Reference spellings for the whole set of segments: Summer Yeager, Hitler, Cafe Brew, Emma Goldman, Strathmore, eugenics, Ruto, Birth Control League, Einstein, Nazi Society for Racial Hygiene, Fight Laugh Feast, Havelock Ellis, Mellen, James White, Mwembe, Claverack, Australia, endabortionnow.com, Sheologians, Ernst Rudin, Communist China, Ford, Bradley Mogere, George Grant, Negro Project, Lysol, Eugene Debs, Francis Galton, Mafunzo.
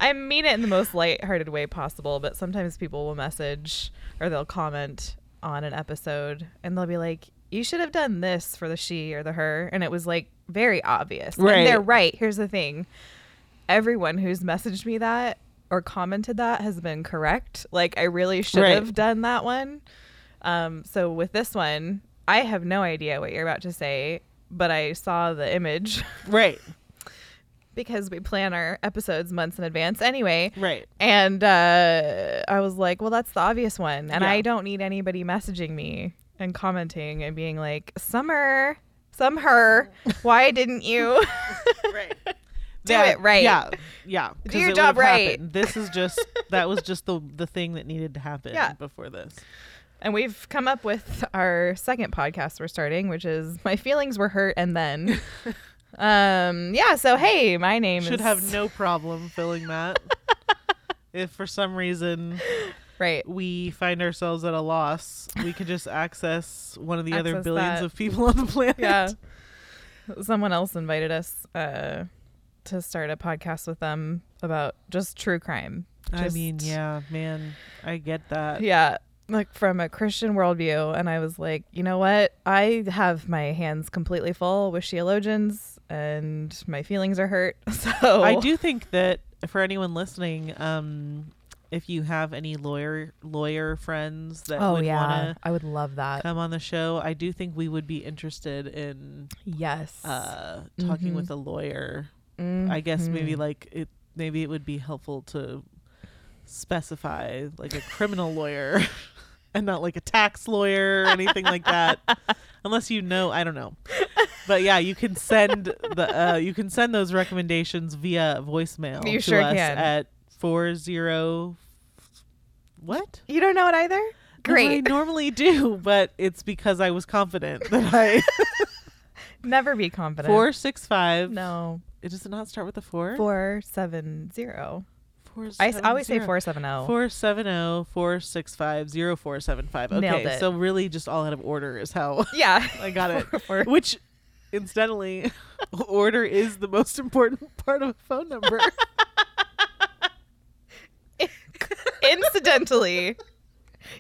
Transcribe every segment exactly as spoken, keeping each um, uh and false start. I mean it in the most lighthearted way possible, but sometimes people will message or they'll comment on an episode and they'll be like, you should have done this for the she or the her. And it was like very obvious. Right. And they're right. Here's the thing. Everyone who's messaged me that or commented that has been correct. Like I really should right. have done that one. Um, so with this one, I have no idea what you're about to say, but I saw the image. Right. Because we plan our episodes months in advance anyway. Right. And uh, I was like, well, that's the obvious one. And yeah. I don't need anybody messaging me and commenting and being like, Summer, some her, why didn't you? Right. Do that, it right. Yeah. Yeah. Do your job right. Happened. This is just, that was just the, the thing that needed to happen yeah. before this. And we've come up with our second podcast we're starting, which is My Feelings Were Hurt and Then. um, yeah. So, hey, my name Should is. Should have no problem filling that. If for some reason right. we find ourselves at a loss, we could just access one of the access other billions that. Of people on the planet. Yeah. Someone else invited us. Uh, to start a podcast with them about just true crime. Just, I mean, yeah, man, I get that. Yeah, like from a Christian worldview. And I was like, you know what? I have my hands completely full with Sheologians and my feelings are hurt. So I do think that for anyone listening, um, if you have any lawyer lawyer friends that oh, would yeah. want to I would love that. Come on the show, I do think we would be interested in yes, uh, talking mm-hmm. with a lawyer. I guess mm-hmm. maybe like it maybe it would be helpful to specify like a criminal lawyer and not like a tax lawyer or anything like that, unless you know, I don't know. But yeah, you can send the uh, you can send those recommendations via voicemail you to sure us can. At four zero what? You don't know it either? Great. I normally do, but it's because I was confident that I never be confident. four six five No. It does it not start with a four? Four seven zero. Four seven I always zero. Say four seven zero. Four seven zero four six five zero four seven five. Okay, nailed it. So really, just all out of order is how. Yeah, I got it. Four, four. Which, incidentally, order is the most important part of a phone number. Incidentally,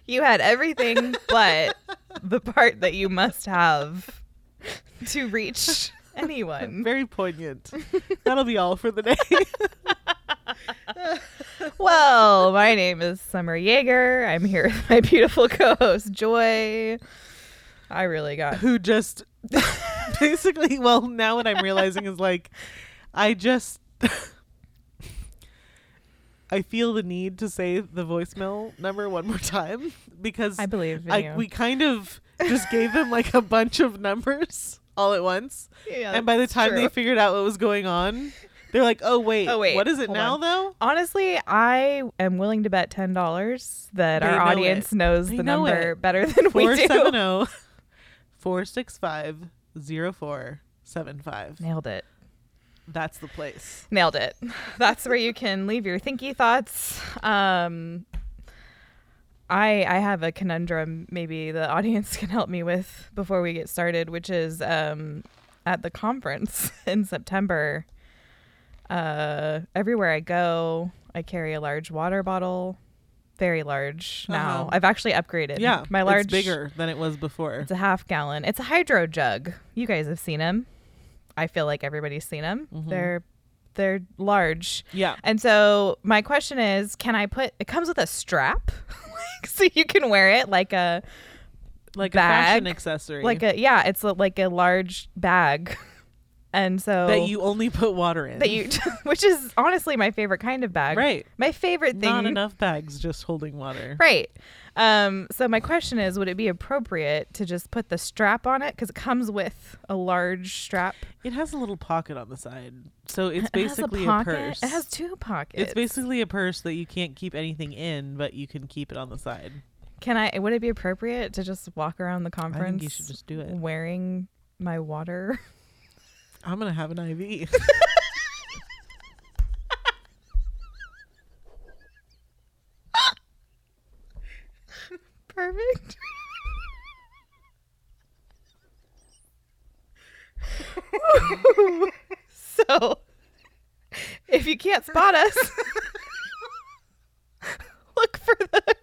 you had everything but the part that you must have to reach. Anyone. Very poignant. That'll be all for the day. Well, my name is Summer Yeager. I'm here with my beautiful co-host, Joy. I really got... Who just... basically, well, now what I'm realizing is like, I just... I feel the need to say the voicemail number one more time because... I believe in I, you. We kind of just gave them like a bunch of numbers. All at once. Yeah, and by the time true. They figured out what was going on, they're like, oh, wait, oh, wait what is it now, on. Though? Honestly, I am willing to bet ten dollars that they our know audience it. Knows they the know number it. Better than we do. four seven zero four six five zero four seven five. Nailed it. That's the place. Nailed it. That's where you can leave your thinky thoughts. Um, I, I have a conundrum maybe the audience can help me with before we get started, which is um, at the conference in September, uh, everywhere I go, I carry a large water bottle. very large now. Uh-huh. I've actually upgraded. Yeah, my large, it's bigger than it was before. It's a half gallon. It's a hydro jug. You guys have seen them. I feel like everybody's seen them. Mm-hmm. They're they're large. Yeah. And so my question is, can I put? It comes with a strap, like, so you can wear it like a like bag. a fashion accessory. Like a yeah, it's a, like a large bag. And so that you only put water in, that you, which is honestly my favorite kind of bag. Right. My favorite thing. Not enough bags just holding water. Right. Um. So my question is, would it be appropriate to just put the strap on it? Because it comes with a large strap. It has a little pocket on the side. So it's it basically a, a purse. It has two pockets. It's basically a purse that you can't keep anything in, but you can keep it on the side. Can I, would it be appropriate to just walk around the conference? I think you should just do it. Wearing my water. I'm going to have an I V. Perfect. So, if you can't spot us, look for the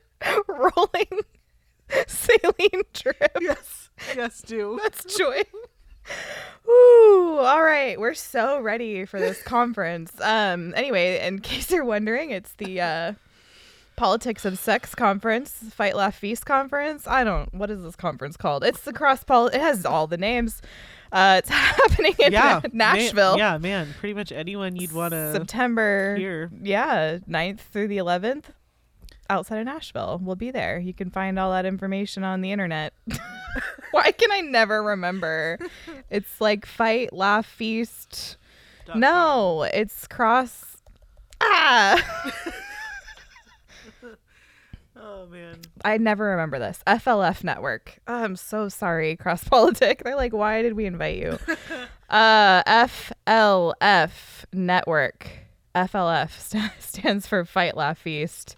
rolling saline drip. Yes. Yes, do. That's Joy. Ooh, all right. We're so ready for this conference. Um, anyway, in case you're wondering, it's the uh, Politics of Sex Conference, Fight Laugh Feast Conference. I don't. What is this conference called? It's the Cross Politic. It has all the names. Uh, it's happening in yeah, Nashville. Man, yeah, man. Pretty much anyone you'd want to. September. Hear. Yeah, ninth through the eleventh, outside of Nashville. We'll be there. You can find all that information on the internet. Why can I never remember? It's like Fight, Laugh, Feast. Dot no, com. It's cross. Ah. Oh, man. I never remember this. F L F Network. Oh, I'm so sorry, Cross Politic. They're like, why did we invite you? uh, F L F Network. F L F st- stands for Fight, Laugh, Feast.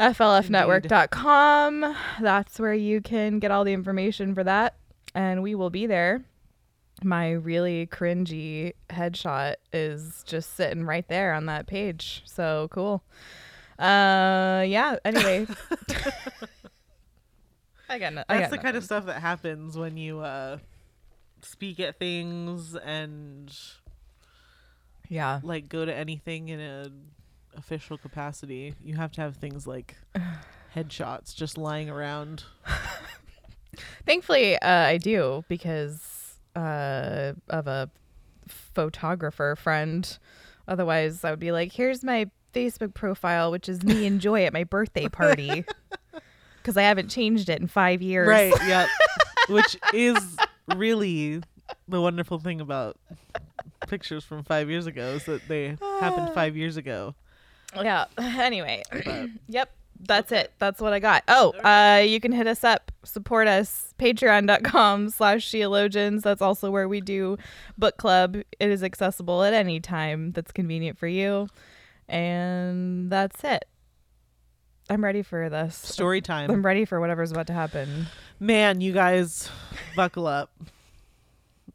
F L F network dot com. That's where you can get all the information for that. And we will be there. My really cringy headshot is just sitting right there on that page. So cool. Uh, yeah. Anyway. I got no, That's I got the nothing. kind of stuff that happens when you uh, speak at things and yeah, like go to anything in a official capacity. You have to have things like headshots just lying around. Thankfully, uh, I do, because uh, of a photographer friend. Otherwise, I would be like, here's my Facebook profile, which is me and Joy at my birthday party, because I haven't changed it in five years. Right, yep. Which is really the wonderful thing about pictures from five years ago, is that they happened five years ago. Yeah. Anyway. Yep. That's it. That's what I got. Oh, uh, you can hit us up. Support us. Patreon.com slash Sheologians. That's also where we do book club. It is accessible at any time that's convenient for you. And that's it. I'm ready for this. Story time. I'm ready for whatever's about to happen. Man, you guys, buckle up.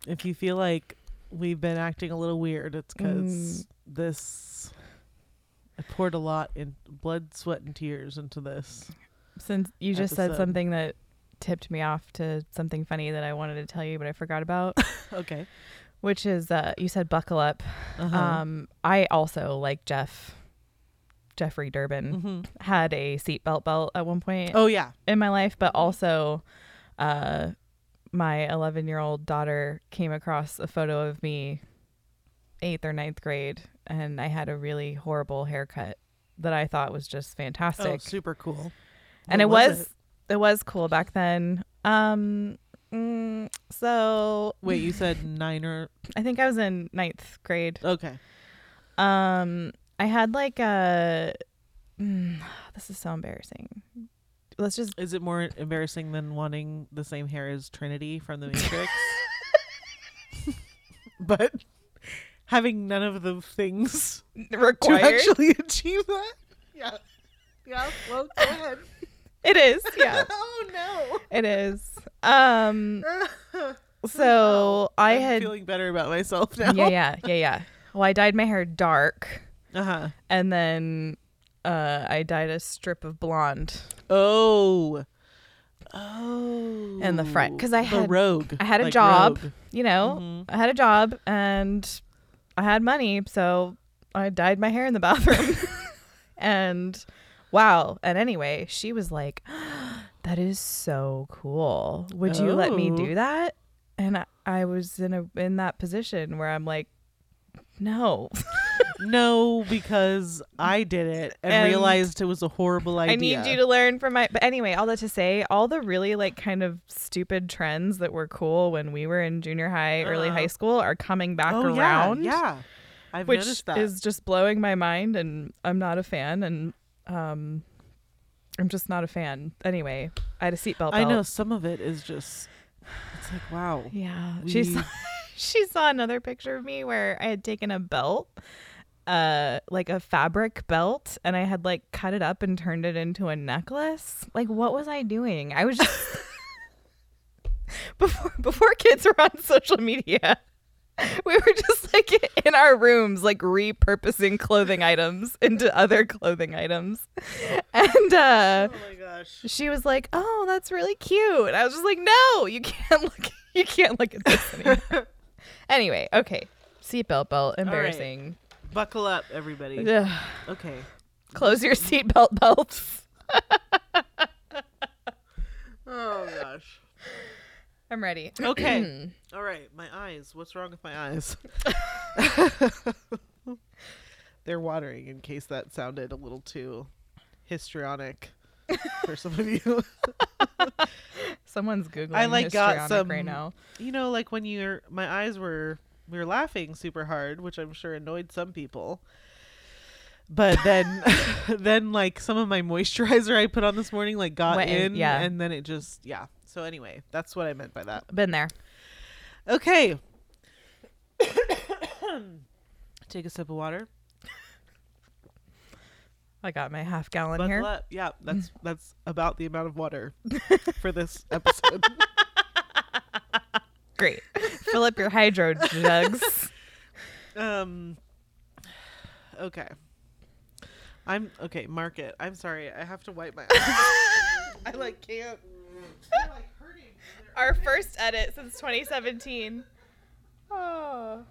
If you feel like we've been acting a little weird, it's because mm. this... I poured a lot in blood, sweat, and tears into this. Since you just episode. said something that tipped me off to something funny that I wanted to tell you, but I forgot about. Okay. Which is, uh, you said buckle up. Uh-huh. Um, I also, like Jeff, Jeffrey Durbin, mm-hmm. had a seatbelt belt at one point. Oh, yeah. In my life, but also uh, my eleven-year-old daughter came across a photo of me eighth or ninth grade, and I had a really horrible haircut that I thought was just fantastic. Oh, super cool. What and it was, was it? it was cool back then. Um, mm, so wait, you said nine or? I think I was in ninth grade. Okay. Um, I had like a. Mm, this is so embarrassing. Let's just. Is it more embarrassing than wanting the same hair as Trinity from The Matrix? But. Having none of the things required to actually achieve that? Yeah. Yeah, well, go ahead. It is, yeah. Oh, no. It is. Um, so I had... I'm feeling better about myself now. Yeah, yeah, yeah, yeah. Well, I dyed my hair dark. Uh-huh. And then uh, I dyed a strip of blonde. Oh. Oh. In the front. Because I had, rogue. I had a like job, rogue. you know, mm-hmm. I had a job and I had money. So I dyed my hair in the bathroom. And wow. And anyway, she was like, that is so cool. Would oh. you let me do that? And I, I was in a in that position where I'm like, no. No, because I did it and, and realized it was a horrible idea. I need you to learn from my... But anyway, all that to say, all the really like kind of stupid trends that were cool when we were in junior high, uh, early high school are coming back oh, around. Yeah, yeah. I've which noticed that. Is just blowing my mind, and I'm not a fan, and um, I'm just not a fan. Anyway, I had a seatbelt belt. I know, some of it is just... It's like, wow. Yeah. We... She, saw, she saw another picture of me where I had taken a belt, uh, like a fabric belt, and I had like cut it up and turned it into a necklace. Like, what was I doing? I was just... before, before kids were on social media, we were just like in our rooms, like repurposing clothing items into other clothing items. And uh, oh my gosh. She was like, "Oh, that's really cute." And I was just like, "No, you can't look. You can't look at this anymore." Anyway, okay. Seatbelt belt, embarrassing. Right. Buckle up, everybody. Okay. Close your seatbelt belts. Oh gosh. I'm ready. Okay. All right. My eyes. What's wrong with my eyes? They're watering, in case that sounded a little too histrionic for some of you. Someone's Googling I, like, histrionic got some, right now. You know, like when you're, my eyes were, we were laughing super hard, which I'm sure annoyed some people. But then, then like some of my moisturizer I put on this morning, like got Went in, in yeah. and then it just, yeah. So anyway, that's what I meant by that. Been there. Okay. Take a sip of water. I got my half gallon Buckle here. Up. Yeah, that's that's about the amount of water for this episode. Great. Fill up your hydro jugs. Um. Okay. I'm okay. Mark it. I'm sorry. I have to wipe my eyes. I like can't. I'm, like, hurting. Our first edit since twenty seventeen. Oh.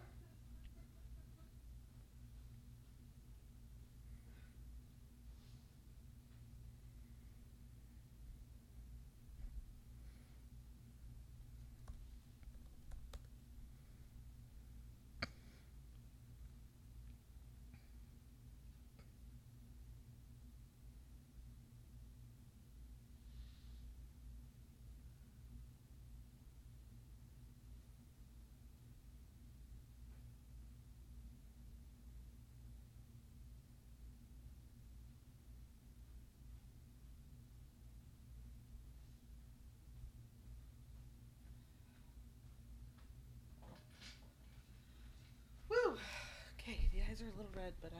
Are a little red, but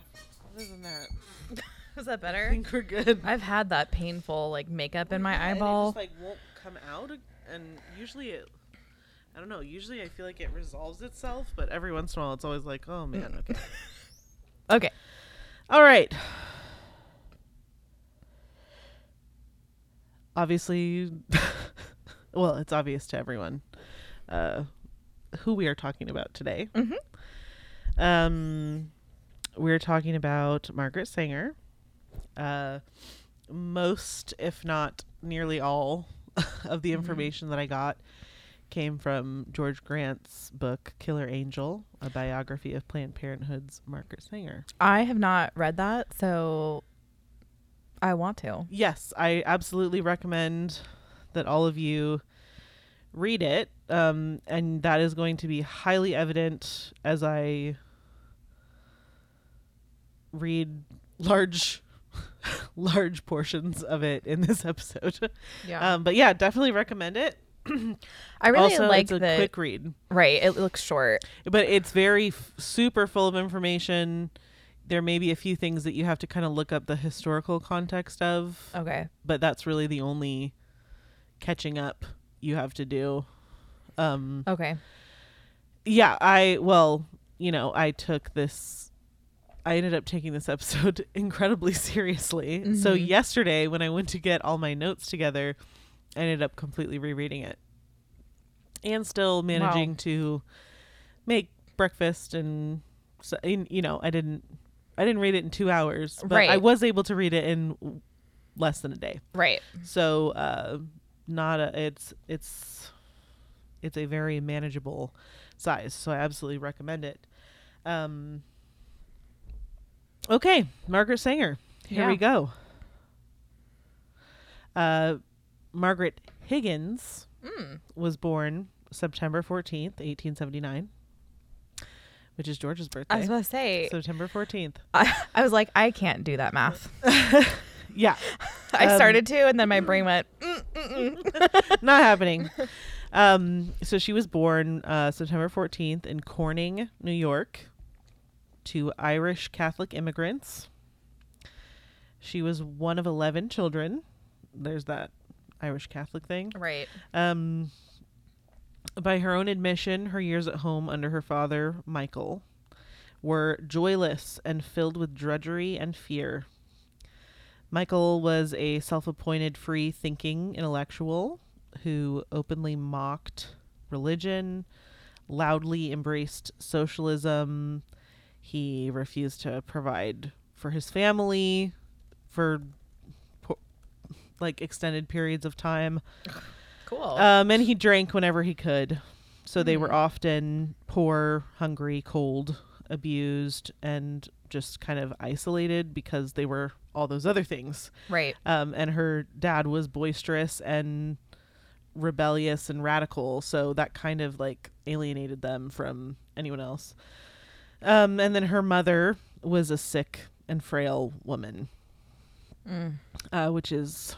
other than that, is that better? I think we're good. I've had that painful like makeup in my eyeball. It just like won't come out, and usually it, I don't know. Usually I feel like it resolves itself, but every once in a while it's always like, oh man, okay, okay, all right. Obviously, well, it's obvious to everyone uh, who we are talking about today. Mm-hmm. Um. We're talking about Margaret Sanger. Uh, most, if not nearly all, of the information mm-hmm. that I got came from George Grant's book, Killer Angel, a biography of Planned Parenthood's Margaret Sanger. I have not read that, so I want to. Yes, I absolutely recommend that all of you read it. Um, and that is going to be highly evident as I... read large large portions of it in this episode. Yeah. Um, but yeah, definitely recommend it. I really also, like it's a the, quick read. Right. It looks short. But it's very f- super full of information. There may be a few things that you have to kind of look up the historical context of. Okay. But that's really the only catching up you have to do. Um, okay. Yeah, I well, you know, I took this I ended up taking this episode incredibly seriously. Mm-hmm. So yesterday when I went to get all my notes together, I ended up completely rereading it and still managing wow. to make breakfast. And so, and, you know, I didn't, I didn't read it in two hours, but right. I was able to read it in less than a day. Right. So, uh, not a, it's, it's, it's a very manageable size. So I absolutely recommend it. Um, Okay, Margaret Sanger. Here yeah. we go. Uh, Margaret Higgins mm. was born September fourteenth, eighteen seventy-nine, which is George's birthday. I was going to say. September fourteenth. I, I was like, I can't do that math. yeah. I um, started to, and then my brain went, mm, mm, mm. Not happening. Um, so she was born uh, September fourteenth in Corning, New York, to Irish Catholic immigrants. She was one of eleven children. There's that Irish Catholic thing. Right. Um, by her own admission, her years at home under her father, Michael, were joyless and filled with drudgery and fear. Michael was a self-appointed free-thinking intellectual who openly mocked religion, loudly embraced socialism. He refused to provide for his family for po- like extended periods of time. Cool. Um, and he drank whenever he could. So mm. they were often poor, hungry, cold, abused, and just kind of isolated because they were all those other things. Right. Um, and her dad was boisterous and rebellious and radical. So that kind of like alienated them from anyone else. Um, and then her mother was a sick and frail woman, mm. uh, which is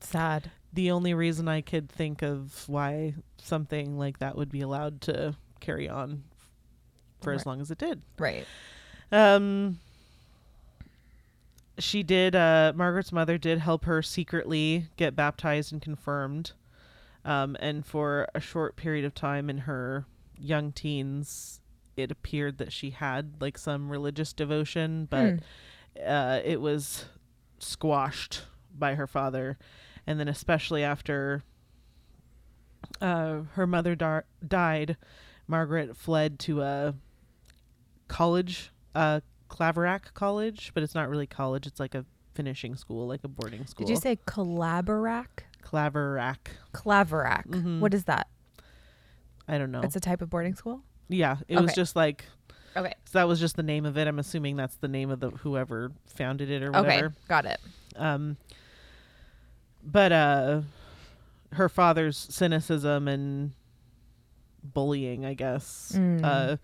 sad. The only reason I could think of why something like that would be allowed to carry on for right. as long as it did. Right. Um, she did, uh, Margaret's mother did help her secretly get baptized and confirmed. Um, and for a short period of time in her young teens, it appeared that she had like some religious devotion, but hmm. uh, it was squashed by her father. And then especially after uh, her mother dar- died, Margaret fled to a college, uh, Claverack College, but it's not really college. It's like a finishing school, like a boarding school. Did you say Claverack? Claverack. Claverack. Mm-hmm. What is that? I don't know. It's a type of boarding school? Yeah, it okay. was just like, okay. So that was just the name of it. I'm assuming that's the name of the whoever founded it or whatever. Okay, got it. Um, but uh, her father's cynicism and bullying, I guess, mm. uh,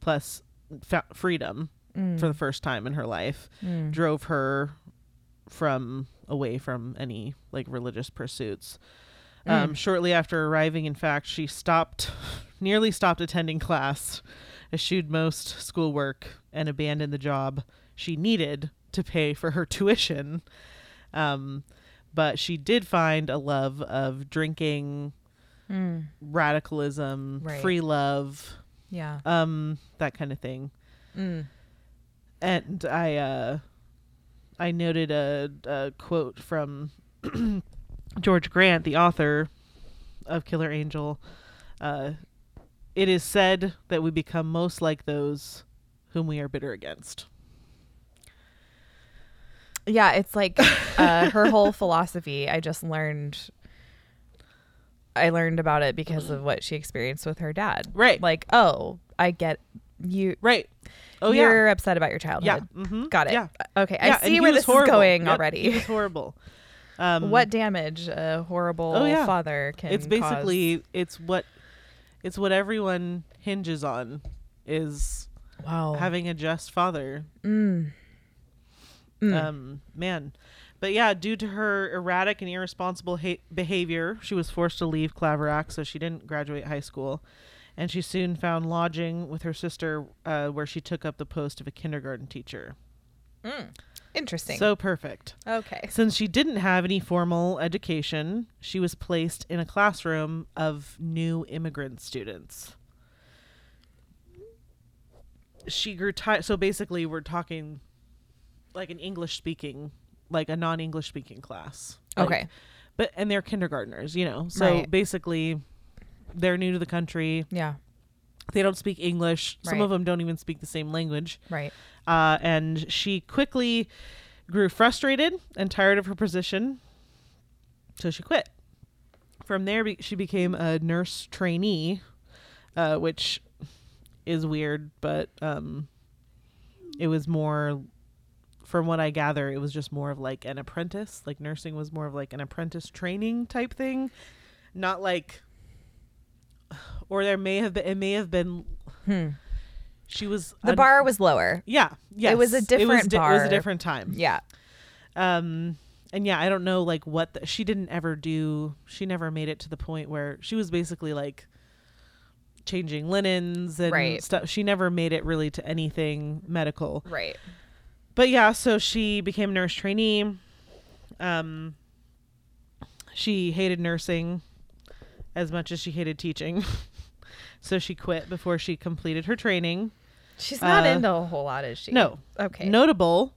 plus fa- freedom mm. for the first time in her life mm. drove her from away from any like religious pursuits. Um, mm. Shortly after arriving, in fact, she stopped, nearly stopped attending class, eschewed most schoolwork, and abandoned the job she needed to pay for her tuition. Um, but she did find a love of drinking, mm. radicalism, right. free love, yeah, um, that kind of thing. Mm. And I, uh, I noted a, a quote from George Grant, the author of Killer Angel. Uh, it is said that we become most like those whom we are bitter against. Yeah, it's like uh, her whole philosophy. I just learned. I learned about it because of what she experienced with her dad. Right. Like, oh, I get you. Right. Oh, you're yeah. You're upset about your childhood. Yeah. Mm-hmm. Got it. Yeah. Okay. Yeah. I see and where this horrible. is going yep. already. He was horrible. Um, what damage a horrible oh yeah. father can it's basically cause. it's what it's what everyone hinges on is wow. having a just father. mm. Mm. Um, man but yeah due to her erratic and irresponsible ha- behavior, she was forced to leave Claverack, so she didn't graduate high school, and she soon found lodging with her sister, uh, where she took up the post of a kindergarten teacher. mm. Interesting. So perfect. Okay. Since she didn't have any formal education, she was placed in a classroom of new immigrant students. she grew tired. So basically we're talking like an English speaking, like a non-English speaking class. Like, okay. But, and they're kindergartners, you know? So right. basically they're new to the country. Yeah. They don't speak English. Right. Some of them don't even speak the same language. Right. Uh, and she quickly grew frustrated and tired of her position. So she quit. From there, be- she became a nurse trainee, uh, which is weird, but um, it was more, from what I gather, it was just more of like an apprentice. Like nursing was more of like an apprentice training type thing. Not like... Or there may have been, it may have been, hmm. she was. The un- bar was lower. Yeah. Yes. It was a different it was di- bar. It was a different time. Yeah. Um, and yeah, I don't know like what, the, she didn't ever do, she never made it to the point where she was basically like changing linens and right. stuff. She never made it really to anything medical. Right. But yeah, so she became a nurse trainee. Um, she hated nursing as much as she hated teaching. So she quit before she completed her training. She's not uh, into a whole lot, is she? No. Okay. Notable,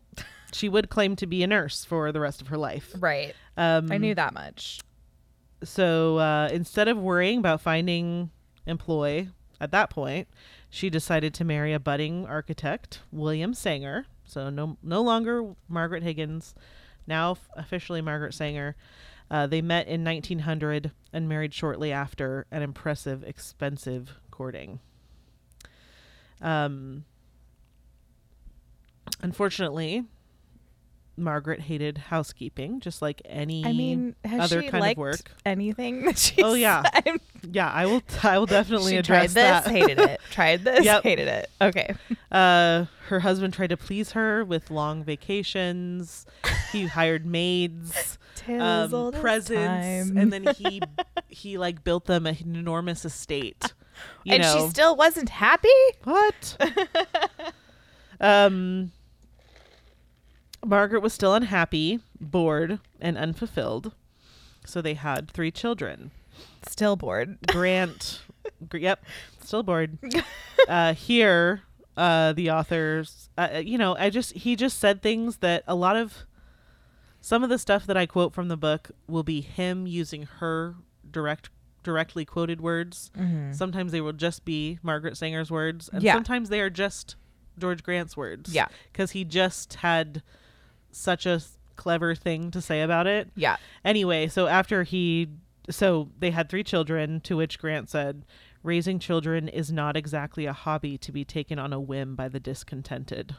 she would claim to be a nurse for the rest of her life. Right. Um, I knew that much. So uh, instead of worrying about finding employ at that point, she decided to marry a budding architect, William Sanger. So no, no longer Margaret Higgins, now f- officially Margaret Sanger. Uh, they met in nineteen hundred and married shortly after an impressive, expensive courting. Um, unfortunately, Margaret hated housekeeping, just like any I mean, has other she kind liked of work. Anything that she oh yeah, said? yeah. I will. T- I will definitely she address tried this, that. Hated it. Tried this. Yep. Hated it. Okay. Uh, her husband tried to please her with long vacations. He hired maids. Um, presents, and then he he like built them an enormous estate, you and know. She still wasn't happy. What? um, Margaret was still unhappy, bored, and unfulfilled. So they had three children. Still bored. Grant. gr- yep. Still bored. Uh, here, uh, the authors, uh, you know, I just he just said things that a lot of. Some of the stuff that I quote from the book will be him using her direct, directly quoted words. Mm-hmm. Sometimes they will just be Margaret Sanger's words. And yeah. sometimes they are just George Grant's words. Yeah. Because he just had such a clever thing to say about it. Yeah. Anyway, so after he... So they had three children, to which Grant said, raising children is not exactly a hobby to be taken on a whim by the discontented.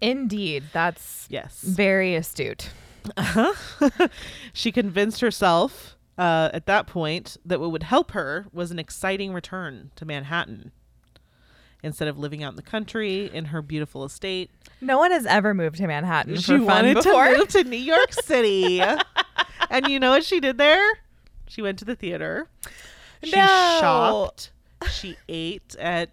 Indeed. That's yes. very astute. Uh-huh. She convinced herself uh, at that point that what would help her was an exciting return to Manhattan instead of living out in the country in her beautiful estate. No one has ever moved to Manhattan. She for wanted fun before. to move to New York City. And you know what she did there? She went to the theater. She no. shopped. She ate at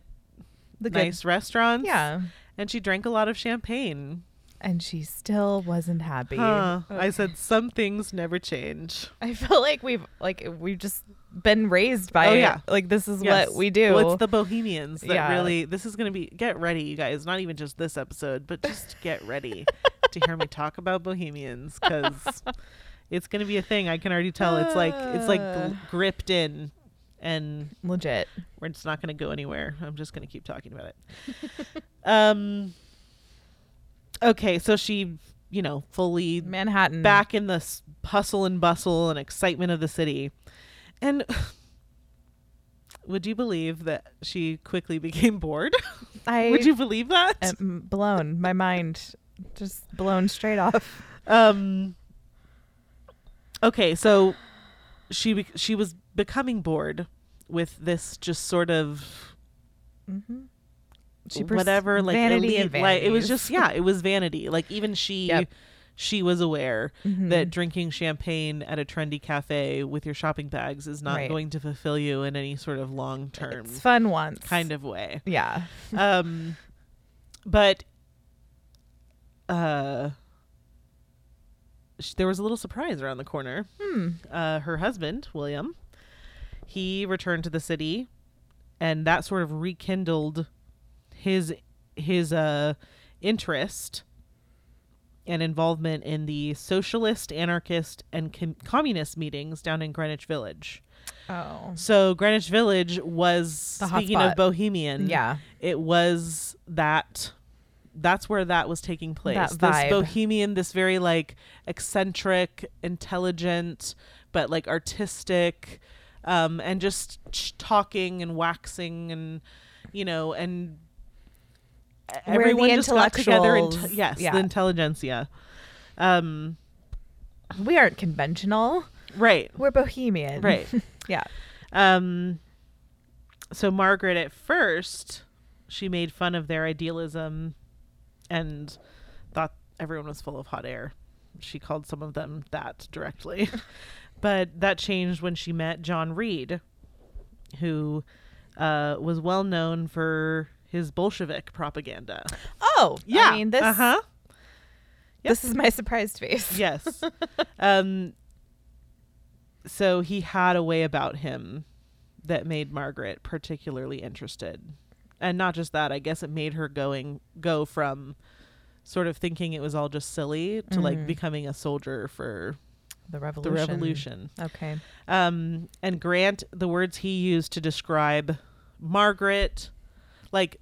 the nice good. restaurants. Yeah. And she drank a lot of champagne. And she still wasn't happy. Huh. Okay. I said some things never change. I feel like we've like we've just been raised by oh, it. Yeah. Like this is yes. what we do. Well, it's the Bohemians that yeah. really this is gonna be get ready, you guys. Not even just this episode, but just get ready to hear me talk about Bohemians because it's gonna be a thing. I can already tell. It's like it's like gl- gripped in and legit. It's not gonna go anywhere. I'm just gonna keep talking about it. um Okay, so she, you know, fully Manhattan back in the hustle and bustle and excitement of the city. And would you believe that she quickly became bored? I would you believe that? I'm blown. My mind just blown straight off. Um. Okay, so she she was becoming bored with this just sort of. Mm-hmm. She pers- whatever like, vanity elite, and like it was just yeah it was vanity like even she yep. she was aware mm-hmm. that drinking champagne at a trendy cafe with your shopping bags is not right. going to fulfill you in any sort of long term fun once kind of way yeah um but uh sh- there was a little surprise around the corner. hmm. Uh her husband William, he returned to the city, and that sort of rekindled his his uh, interest and involvement in the socialist, anarchist, and com- communist meetings down in Greenwich Village. Oh. So Greenwich Village was, the speaking hotspot. Of Bohemian, yeah, it was that... That's where that was taking place. This bohemian, this very like eccentric, intelligent, but like artistic, um, and just ch- talking and waxing and, you know, and where everyone just got together. And t- yes, yeah. The intelligentsia. Um, we aren't conventional. Right. We're bohemian. Right. Yeah. Um, so Margaret at first, she made fun of their idealism and thought everyone was full of hot air. She called some of them that directly. But that changed when she met John Reed, who uh, was well known for his Bolshevik propaganda. Oh, yeah. I mean, this, uh-huh. Yep. This is my surprised face. Yes. um, so he had a way about him that made Margaret particularly interested. And not just that, I guess it made her going go from sort of thinking it was all just silly to mm. like becoming a soldier for the revolution. The revolution. Okay. Um, and Grant, the words he used to describe Margaret, like,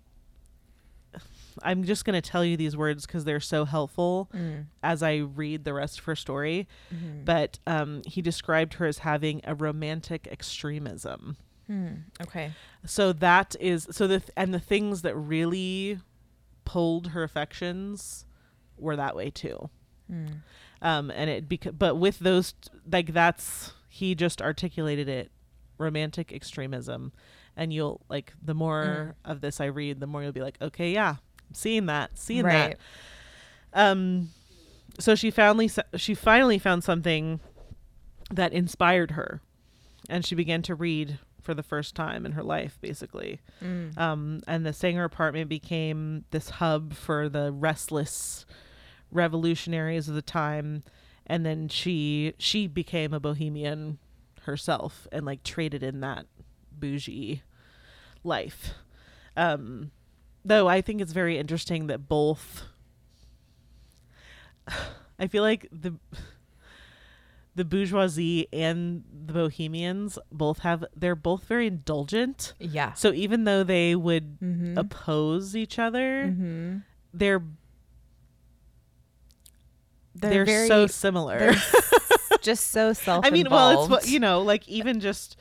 I'm just going to tell you these words because they're so helpful mm. as I read the rest of her story. Mm-hmm. But um, he described her as having a romantic extremism. Hmm. Okay. So that is so the th- and the things that really pulled her affections were that way too. Hmm. Um, and it beca- but with those t- like that's he just articulated it, romantic extremism, and you'll like the more mm. of this I read, the more you'll be like, okay, yeah, I'm seeing that, seeing right. that. Um, so she finally she finally found something that inspired her, and she began to read. For the first time in her life, basically. Mm. Um, and the Sanger apartment became this hub for the restless revolutionaries of the time. And then she she became a bohemian herself and like traded in that bougie life. Um, though I think it's very interesting that both... I feel like the... the bourgeoisie and the bohemians both have, they're both very indulgent. Yeah. So even though they would mm-hmm. oppose each other, mm-hmm. they're, they're, they're very, so similar. They're s- just so self-involved. I mean, well, it's, you know, like even just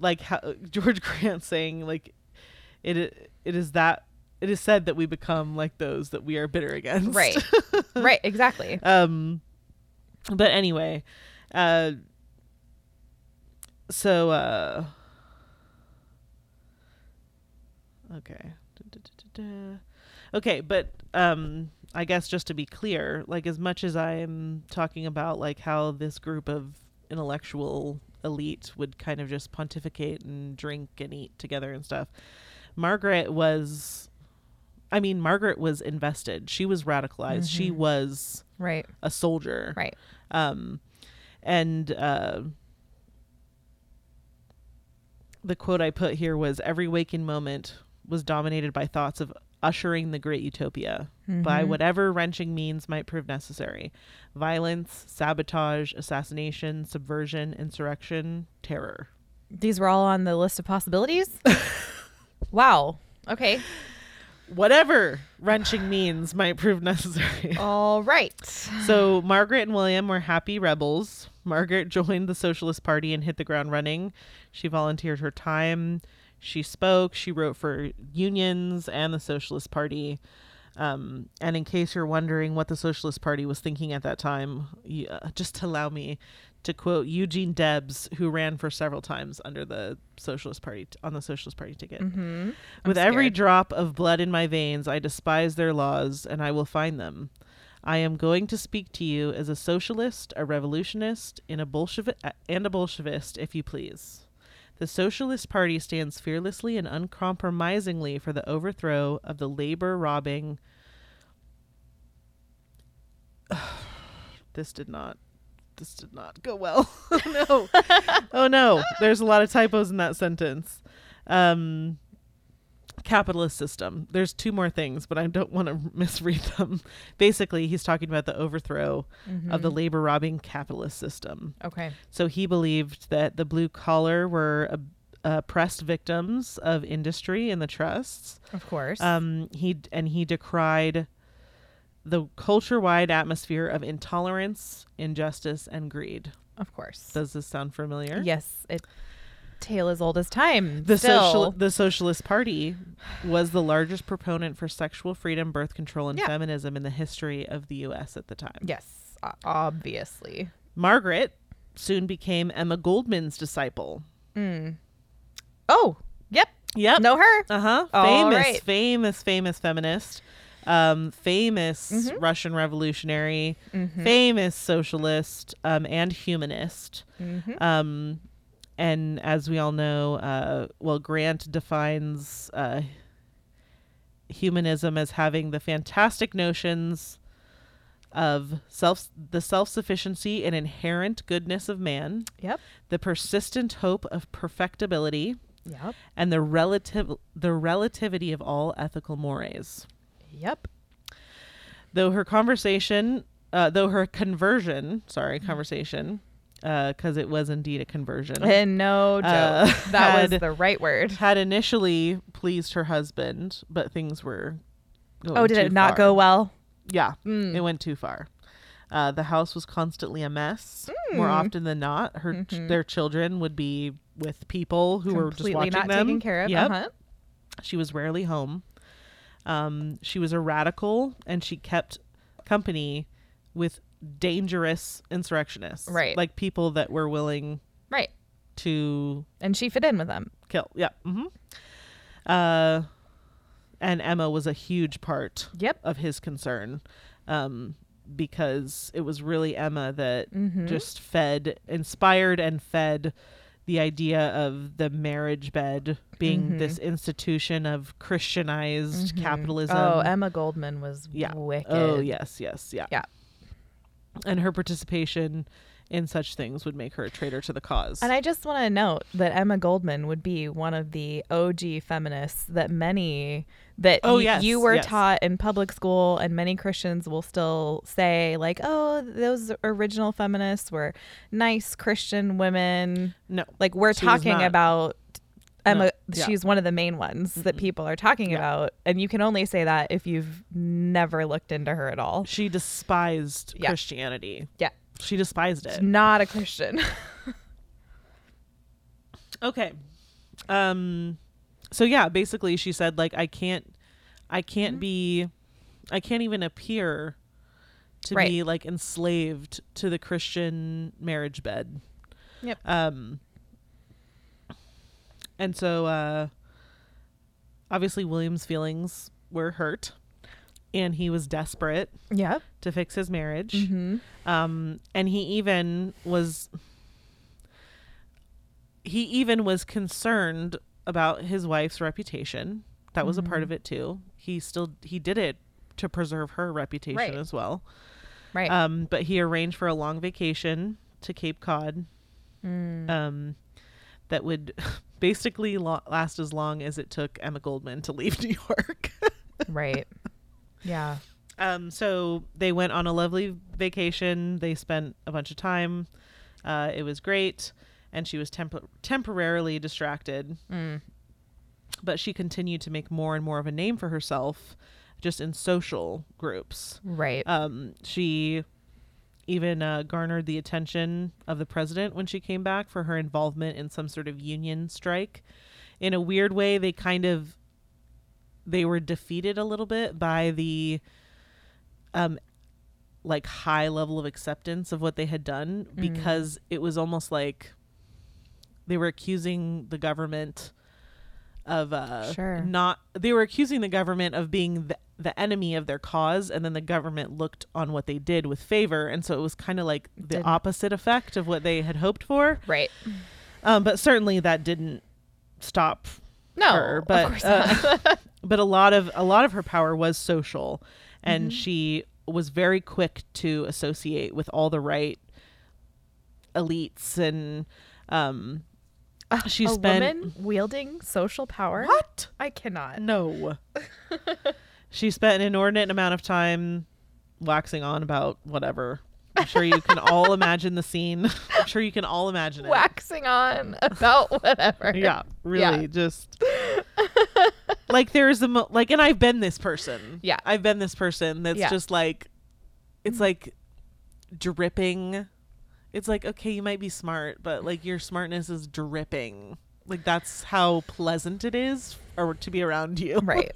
like how George Grant saying like, it it is that, it is said that we become like those that we are bitter against. Right. Right. Exactly. Um, but anyway, Uh, so, uh, okay. Da, da, da, da. Okay. But, um, I guess just to be clear, like as much as I'm talking about like how this group of intellectual elite would kind of just pontificate and drink and eat together and stuff, Margaret was, I mean, Margaret was invested. She was radicalized. Mm-hmm. She was right. a soldier. Right. Um, And uh, the quote I put here was, every waking moment was dominated by thoughts of ushering the great utopia mm-hmm. by whatever wrenching means might prove necessary. Violence, sabotage, assassination, subversion, insurrection, terror. These were all on the list of possibilities? Wow. Okay. Whatever wrenching means might prove necessary. All right. So Margaret and William were happy rebels. Margaret joined the Socialist Party and hit the ground running. She volunteered her time. She spoke. She wrote for unions and the Socialist Party. Um, and in case you're wondering what the Socialist Party was thinking at that time, uh, just allow me to quote Eugene Debs, who ran for several times under the Socialist Party t- on the Socialist Party ticket. Mm-hmm. With scared. Every drop of blood in my veins, I despise their laws, and I will find them. I am going to speak to you as a socialist, a revolutionist, and a Bolshevi- and a Bolshevist, if you please. The Socialist Party stands fearlessly and uncompromisingly for the overthrow of the labor-robbing... This did not... This did not go well. Oh, no. Oh, no. There's a lot of typos in that sentence. Um, capitalist system. There's two more things, but I don't want to misread them. Basically, he's talking about the overthrow mm-hmm. of the labor-robbing capitalist system. Okay. So he believed that the blue collar were a Uh, oppressed victims of industry and the trusts. Of course. Um, he and he decried the culture-wide atmosphere of intolerance, injustice, and greed. Of course. Does this sound familiar? Yes. It tale as old as time. The, social, the Socialist Party was the largest proponent for sexual freedom, birth control, and yeah. feminism in the history of the U S at the time. Yes, obviously. Margaret soon became Emma Goldman's disciple. Hmm. Oh, yep. Yep. Know her. Uh-huh. Famous, right. famous, famous feminist, um, famous mm-hmm. Russian revolutionary, mm-hmm. famous socialist, um, and humanist. Mm-hmm. Um, and as we all know, uh, well, Grant defines uh, humanism as having the fantastic notions of self, the self-sufficiency and inherent goodness of man. Yep. The persistent hope of perfectibility. Yep. And the relative the relativity of all ethical mores. Yep. Though her conversation, uh, though her conversion, sorry, conversation, because uh, it was indeed a conversion. And no joke, uh, that had, was the right word. Had initially pleased her husband, but things were going Oh, did too it not far. Go well? Yeah, mm. it went too far. Uh, the house was constantly a mess. Mm. More often than not, her mm-hmm. ch- their children would be with people who Completely were just watching not them. Taken care of. Yep. Uh-huh. She was rarely home. Um, she was a radical, and she kept company with dangerous insurrectionists, right? Like people that were willing, right, to and she fit in with them. Kill. Yeah. Mm-hmm. Uh, and Emma was a huge part. Yep. Of his concern. Um, because it was really Emma that mm-hmm. just fed, inspired and fed the idea of the marriage bed being mm-hmm. this institution of Christianized mm-hmm. capitalism. Oh, Emma Goldman was yeah. wicked. Oh, yes, yes, yeah. Yeah. And her participation in such things would make her a traitor to the cause. And I just want to note that Emma Goldman would be one of the O G feminists that many that oh, y- yes, you were yes. taught in public school, and many Christians will still say, like, oh, those original feminists were nice Christian women. No, like we're talking about Emma. No, yeah. She's one of the main ones mm-hmm. that people are talking yeah. about. And you can only say that if you've never looked into her at all. She despised yeah. Christianity. Yeah. She despised it. She's not a Christian. Okay. Um, so yeah, basically she said, like, I can't, I can't mm-hmm. be, I can't even appear to right. be like enslaved to the Christian marriage bed. Yep. Um, and so, uh, obviously William's feelings were hurt. And he was desperate yeah. to fix his marriage. Mm-hmm. Um, and he even was he even was concerned about his wife's reputation. That mm-hmm. was a part of it, too. He still he did it to preserve her reputation right. as well. Right. Um, but he arranged for a long vacation to Cape Cod mm. um, that would basically lo- last as long as it took Emma Goldman to leave New York. Right. Yeah. Um, so they went on a lovely vacation. They spent a bunch of time. Uh, it was great. And she was temp- temporarily distracted. Mm. But she continued to make more and more of a name for herself just in social groups. Right. Um, she even uh, garnered the attention of the president when she came back for her involvement in some sort of union strike. In a weird way, they kind of... they were defeated a little bit by the um like high level of acceptance of what they had done mm. because it was almost like they were accusing the government of uh sure. not they were accusing the government of being the, the enemy of their cause, and then the government looked on what they did with favor, and so it was kind of like the didn't. opposite effect of what they had hoped for, right? Um but certainly that didn't stop no her, but of course not. Uh, But a lot of a lot of her power was social, and mm-hmm. she was very quick to associate with all the right elites and um, Uh, she's a spent... woman wielding social power? What? I cannot. No. She spent an inordinate amount of time waxing on about whatever. I'm sure you can all imagine the scene. I'm sure you can all imagine it. Waxing on about whatever. Yeah, really, yeah. Just like there's a mo- like, and I've been this person. Yeah, I've been this person that's yeah. just like, it's like dripping. It's like, okay, you might be smart, but like your smartness is dripping. Like that's how pleasant it is, or to be around you, right?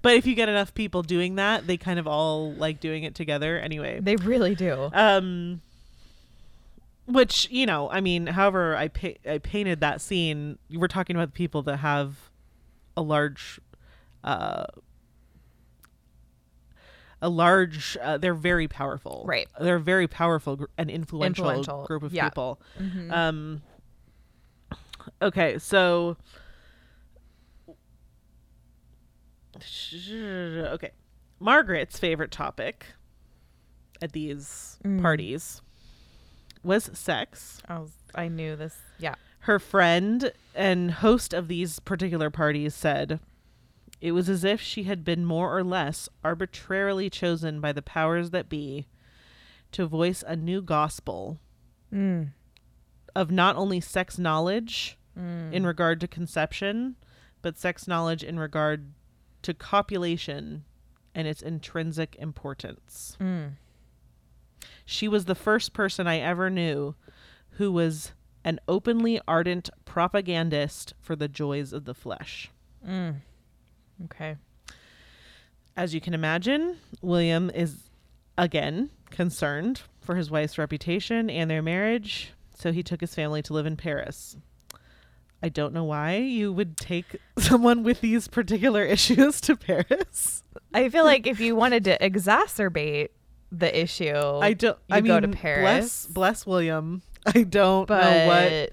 But if you get enough people doing that, they kind of all like doing it together anyway. They really do. Um which, you know, I mean, however I pa- I painted that scene, we're talking about the people that have a large uh a large uh, they're very powerful, right? They're a very powerful gr- and influential, influential group of yeah. people. Mm-hmm. um Okay, so okay, Margaret's favorite topic at these mm. parties was sex. I, was, I knew this. Yeah. Her friend and host of these particular parties said it was as if she had been more or less arbitrarily chosen by the powers that be to voice a new gospel. Mm. Of not only sex knowledge mm. in regard to conception, but sex knowledge in regard to copulation and its intrinsic importance. Mm. She was the first person I ever knew who was an openly ardent propagandist for the joys of the flesh. Mm. Okay. As you can imagine, William is again concerned for his wife's reputation and their marriage. So he took his family to live in Paris. I don't know why you would take someone with these particular issues to Paris. I feel like if you wanted to exacerbate the issue, I don't. You I go mean, to Paris. Bless, bless William. I don't but... know what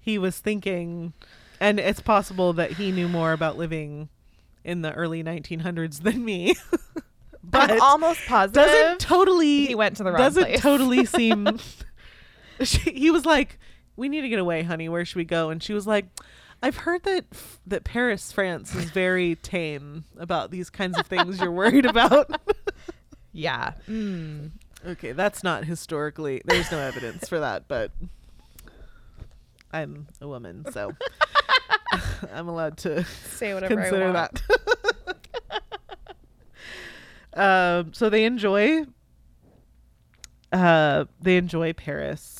he was thinking, and it's possible that he knew more about living in the early nineteen hundreds than me. But I'm almost positive. Doesn't totally. He went to the wrong doesn't place. Doesn't totally seem. She, he was like, we need to get away, honey. Where should we go? And she was like, I've heard that that Paris, France is very tame about these kinds of things you're worried about. Yeah. Mm. Okay, that's not historically. There's no evidence for that, but I'm a woman, so I'm allowed to say whatever consider I want. That. um, so they enjoy. Uh, they enjoy Paris.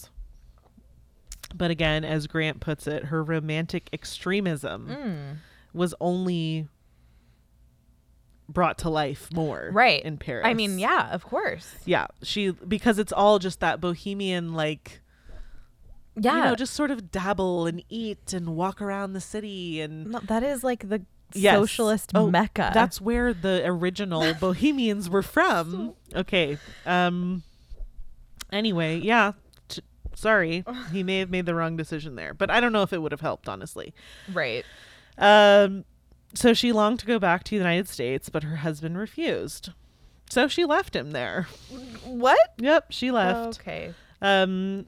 But again, as Grant puts it, her romantic extremism mm. was only brought to life more right. in Paris. I mean, yeah, of course. Yeah, she because it's all just that bohemian, like, yeah, you know, just sort of dabble and eat and walk around the city. And no, that is like the yes. socialist oh, mecca. That's where the original Bohemians were from. Okay. Um, anyway, yeah. Sorry, he may have made the wrong decision there, but I don't know if it would have helped, honestly. Right. Um, so she longed to go back to the United States, but her husband refused. So she left him there. What? Yep, she left. Okay. Um,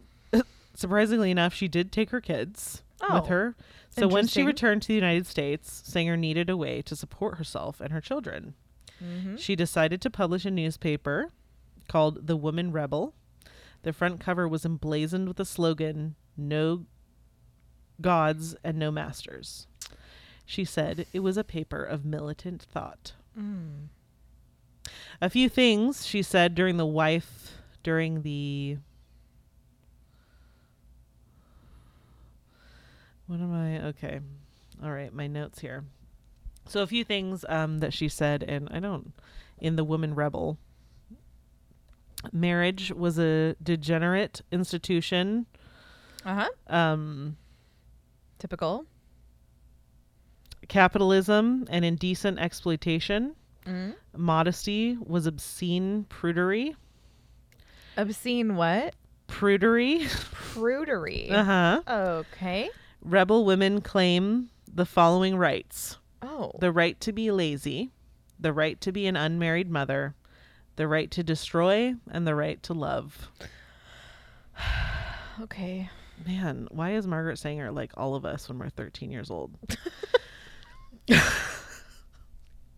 surprisingly enough, she did take her kids oh, with her. So when she returned to the United States, Sanger needed a way to support herself and her children. Mm-hmm. She decided to publish a newspaper called The Woman Rebel. The front cover was emblazoned with the slogan, "No gods and no masters." She said it was a paper of militant thought. Mm. A few things she said during the wife, during the... What am I? Okay. All right. My notes here. So a few things um, that she said, and I don't, in The Woman Rebel. Marriage was a degenerate institution. Uh-huh. Um, Typical. Capitalism and indecent exploitation. Mm. Modesty was obscene prudery. Obscene what? Prudery. Prudery. Uh-huh. Okay. Rebel women claim the following rights. Oh. The right to be lazy. The right to be an unmarried mother. The right to destroy and the right to love. Okay. Man, why is Margaret Sanger like all of us when we're thirteen years old?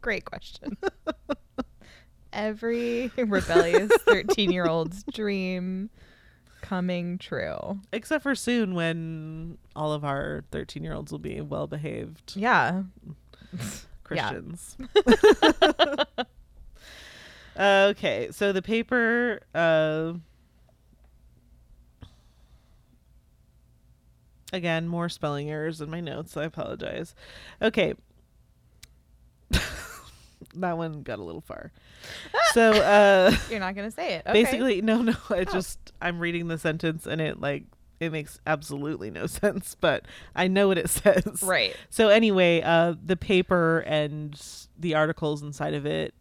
Great question. Every rebellious thirteen-year-old's dream coming true. Except for soon, when all of our thirteen-year-olds will be well-behaved. Yeah. Christians. Yeah. Okay, so the paper... Uh, Again, more spelling errors in my notes. So I apologize. Okay. That one got a little far. So uh, you're not going to say it. Okay. Basically, no, no. I oh. just I'm reading the sentence and it like it makes absolutely no sense. But I know what it says. Right. So anyway, uh, the paper and the articles inside of it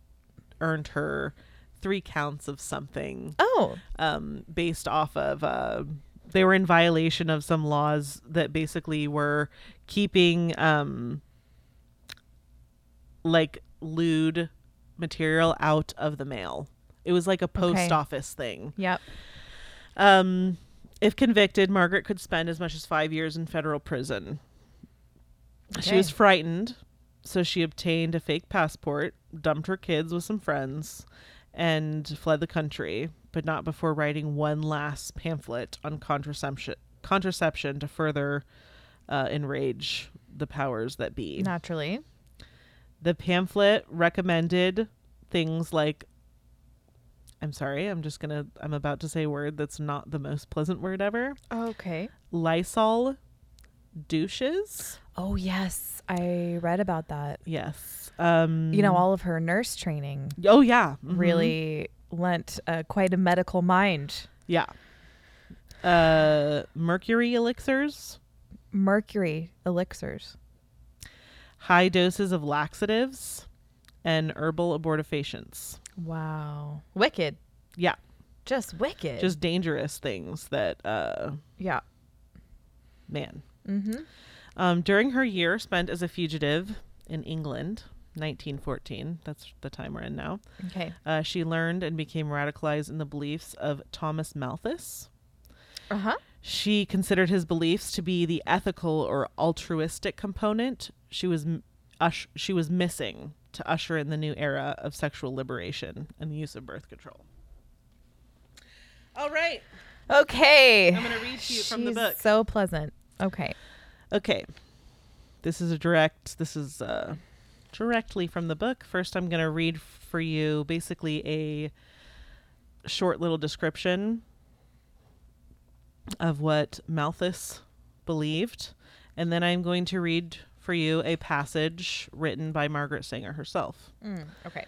earned her three counts of something. Oh. Um, based off of. Uh, They were in violation of some laws that basically were keeping um, like lewd material out of the mail. It was like a post okay. office thing. Yep. Um, if convicted, Margaret could spend as much as five years in federal prison. Okay. She was frightened, so she obtained a fake passport, dumped her kids with some friends, and fled the country. But not before writing one last pamphlet on contraception contraception to further uh, enrage the powers that be. Naturally. The pamphlet recommended things like, I'm sorry, I'm just going to, I'm about to say a word that's not the most pleasant word ever. Okay. Lysol douches. Oh, yes. I read about that. Yes. Um, you know, all of her nurse training. Oh, yeah. Mm-hmm. Really... lent uh, quite a medical mind. Yeah. Uh, mercury elixirs. Mercury elixirs. High doses of laxatives and herbal abortifacients. Wow. Wicked. Yeah. Just wicked. Just dangerous things that... Uh, yeah. Man. Mm-hmm. Um, during her year spent as a fugitive in England... nineteen fourteen, that's the time we're in now. Okay. Uh, she learned and became radicalized in the beliefs of Thomas Malthus. Uh-huh. She considered his beliefs to be the ethical or altruistic component she was ush- she was missing to usher in the new era of sexual liberation and the use of birth control. All right. Okay. I'm going to read to you She's from the book. So pleasant. Okay. Okay. This is a direct, this is... Uh, directly from the book. First, I'm going to read for you basically a short little description of what Malthus believed, and then I'm going to read for you a passage written by Margaret Sanger herself. Mm, okay.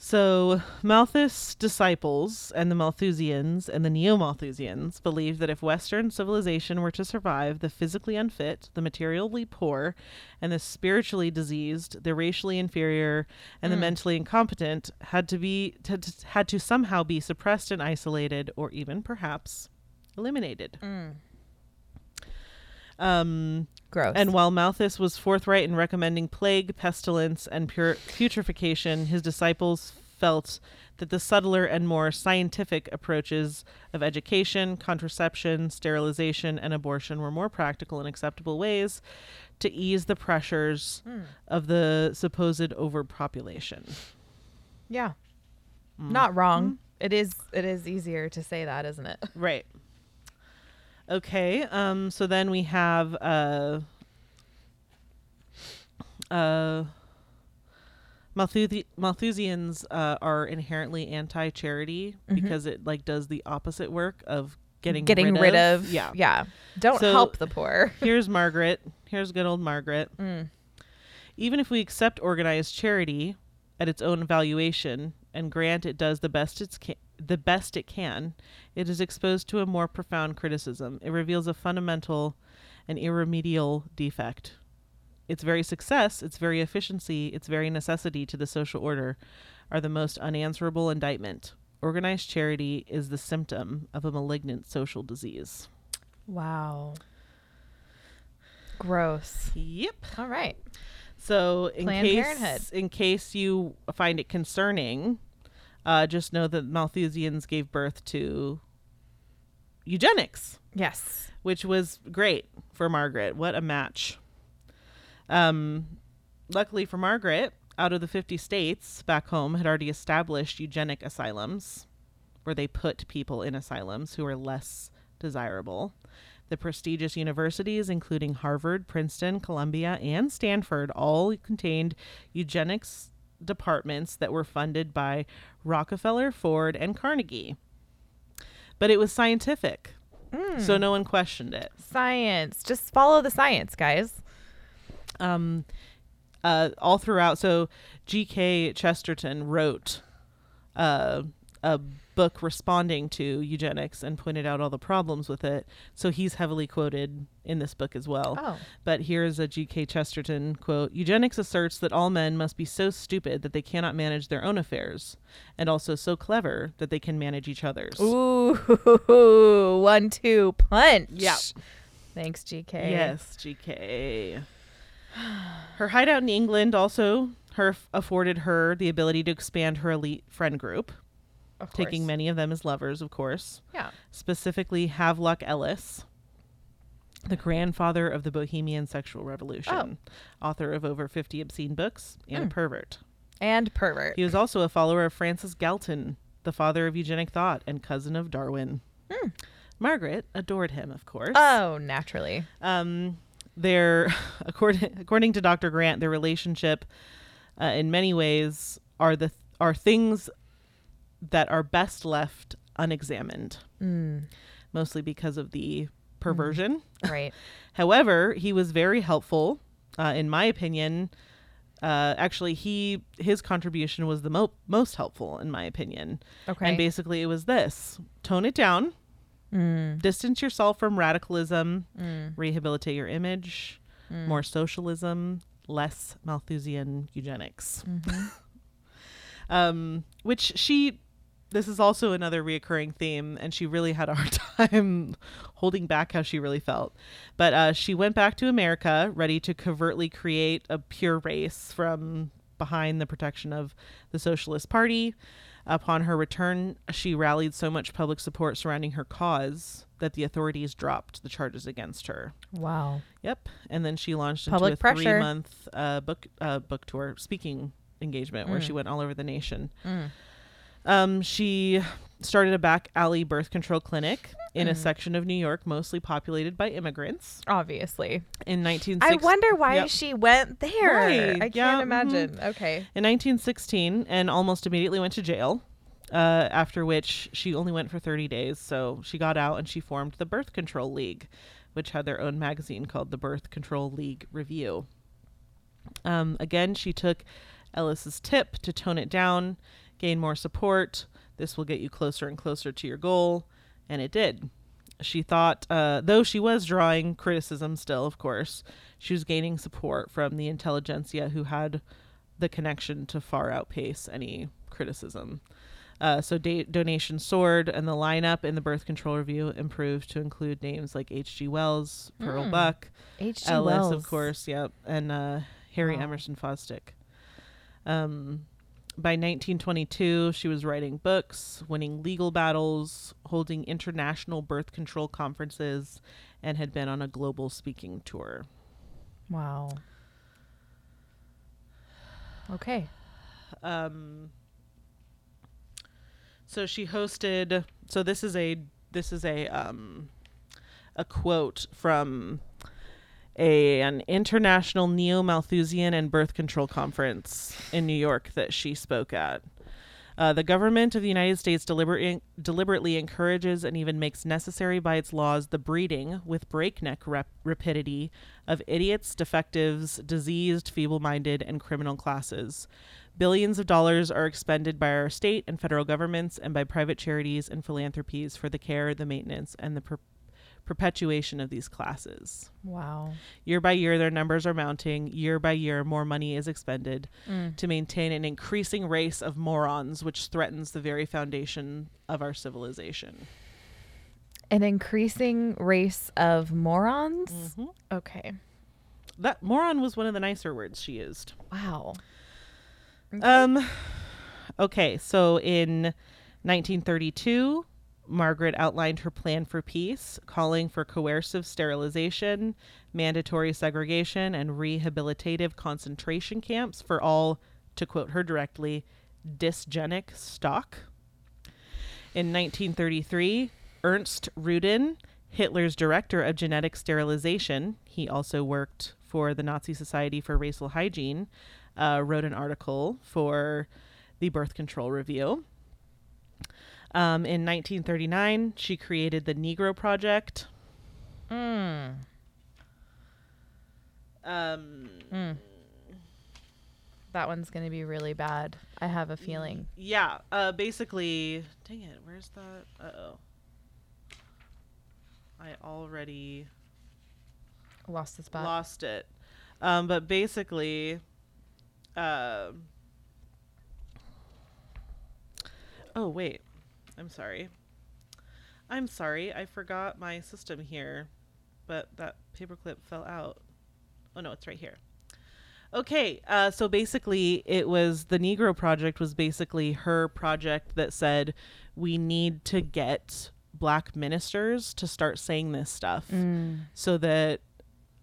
So Malthus' disciples and the Malthusians and the Neo-Malthusians believed that if Western civilization were to survive, the physically unfit, the materially poor, and the spiritually diseased, the racially inferior, and mm. the mentally incompetent had to be t- t- had to somehow be suppressed and isolated, or even perhaps eliminated. Mm. Um, Gross. And while Malthus was forthright in recommending plague, pestilence, and pure putrefaction, his disciples felt that the subtler and more scientific approaches of education, contraception, sterilization, and abortion were more practical and acceptable ways to ease the pressures mm. of the supposed overpopulation. Yeah. Mm. Not wrong. Mm. It is, it is easier to say that, isn't it? Right. Okay, um, so then we have uh, uh, Malthusi- Malthusians uh, are inherently anti-charity mm-hmm. because it like does the opposite work of getting getting rid, rid of. of. Yeah, yeah. Don't so help the poor. Here's Margaret. Here's good old Margaret. Mm. Even if we accept organized charity at its own valuation and grant it does the best it can. the best it can, it is exposed to a more profound criticism. It reveals a fundamental and irremediable defect. Its very success, its very efficiency, its very necessity to the social order are the most unanswerable indictment. Organized charity is the symptom of a malignant social disease. Wow. Gross. Yep. All right. So in Planned case, Parenthood. in case you find it concerning, Uh, just know that Malthusians gave birth to eugenics. Yes. Which was great for Margaret. What a match. Um, luckily for Margaret, out of the fifty states back home had already established eugenic asylums where they put people in asylums who were less desirable. The prestigious universities, including Harvard, Princeton, Columbia, and Stanford, all contained eugenics departments that were funded by Rockefeller, Ford, and Carnegie. But it was scientific, mm. so no one questioned it. Science. Just follow the science, guys. Um, uh, all throughout. So G K Chesterton wrote uh, a book responding to eugenics and pointed out all the problems with it. So he's heavily quoted in this book as well. Oh. But here's a G K Chesterton quote. Eugenics asserts that all men must be so stupid that they cannot manage their own affairs, and also so clever that they can manage each other's. Ooh, one, two, punch. Yeah. Thanks, G K. Yes, G K. Her hideout in England also her afforded her the ability to expand her elite friend group, taking many of them as lovers, of course. Yeah. Specifically, Havelock Ellis, the grandfather of the Bohemian sexual revolution, oh. author of over fifty obscene books, and mm. a pervert. And pervert. He was also a follower of Francis Galton, the father of eugenic thought and cousin of Darwin. Mm. Margaret adored him, of course. Oh, naturally. Um... Their, according, according to Doctor Grant, their relationship uh, in many ways are the th- are things that are best left unexamined, mm. mostly because of the perversion. Mm. Right. However, he was very helpful, uh, in my opinion. Uh, actually, he his contribution was the mo- most helpful, in my opinion. Okay. And basically, it was this: tone it down. Mm. Distance yourself from radicalism, mm. rehabilitate your image, mm. more socialism, less Malthusian eugenics. Mm-hmm. um, which she, this is also another reoccurring theme, and she really had a hard time holding back how she really felt. But uh, she went back to America, ready to covertly create a pure race from behind the protection of the Socialist Party. Upon her return, she rallied so much public support surrounding her cause that the authorities dropped the charges against her. Wow. Yep. And then she launched public into a pressure. three-month uh, book uh, book tour speaking engagement mm. where she went all over the nation. Mm. Um, she started a back alley birth control clinic mm. in a section of New York mostly populated by immigrants. Obviously. In nineteen sixteen. I wonder why yep. she went there. Right. I can't yeah, imagine. Mm-hmm. Okay. In nineteen sixteen, and almost immediately went to jail, uh, after which she only went for thirty days. So she got out and she formed the Birth Control League, which had their own magazine called the Birth Control League Review. Um, again, she took Ellis's tip to tone it down, gain more support. This will get you closer and closer to your goal. And it did. She thought, uh, though she was drawing criticism still, of course, she was gaining support from the intelligentsia who had the connection to far outpace any criticism. Uh, so da- donations soared, and the lineup in the Birth Control Review improved to include names like H G Wells, Pearl mm. Buck, H G Ellis, Wells. of course, yep, and uh, Harry wow. Emerson Fosdick. Um, By nineteen twenty-two, she was writing books, winning legal battles, holding international birth control conferences, and had been on a global speaking tour. Wow. Okay. Um. So she hosted. So this is a this is a um, a quote from A, an international Neo-Malthusian and birth control conference in New York that she spoke at. Uh, the government of the United States deliber- deliberately encourages and even makes necessary by its laws the breeding, with breakneck rap- rapidity, of idiots, defectives, diseased, feeble-minded, and criminal classes. Billions of dollars are expended by our state and federal governments and by private charities and philanthropies for the care, the maintenance, and the per- perpetuation of these classes. Wow. Year by year, their numbers are mounting. Year by year, more money is expended mm. to maintain an increasing race of morons, which threatens the very foundation of our civilization. An increasing race of morons? Mm-hmm. Okay. That moron was one of the nicer words she used. Wow. Okay. Um, okay. So in nineteen thirty-two, Margaret outlined her plan for peace, calling for coercive sterilization, mandatory segregation, and rehabilitative concentration camps for all, to quote her directly, dysgenic stock. In nineteen thirty-three, Ernst Rudin, Hitler's director of genetic sterilization, he also worked for the Nazi Society for Racial Hygiene, uh, wrote an article for the Birth Control Review. Um, in nineteen thirty-nine, she created the Negro Project. Mm. Um, mm. That one's going to be really bad. I have a feeling. Yeah. Uh, basically, dang it, where's that? Uh-oh. I already lost the spot. Lost it. Um, but basically... Uh, oh, wait. I'm sorry. I'm sorry. I forgot my system here, but that paperclip fell out. Oh, no, it's right here. Okay. Uh, so basically it was the Negro Project was basically her project that said, we need to get black ministers to start saying this stuff mm. so that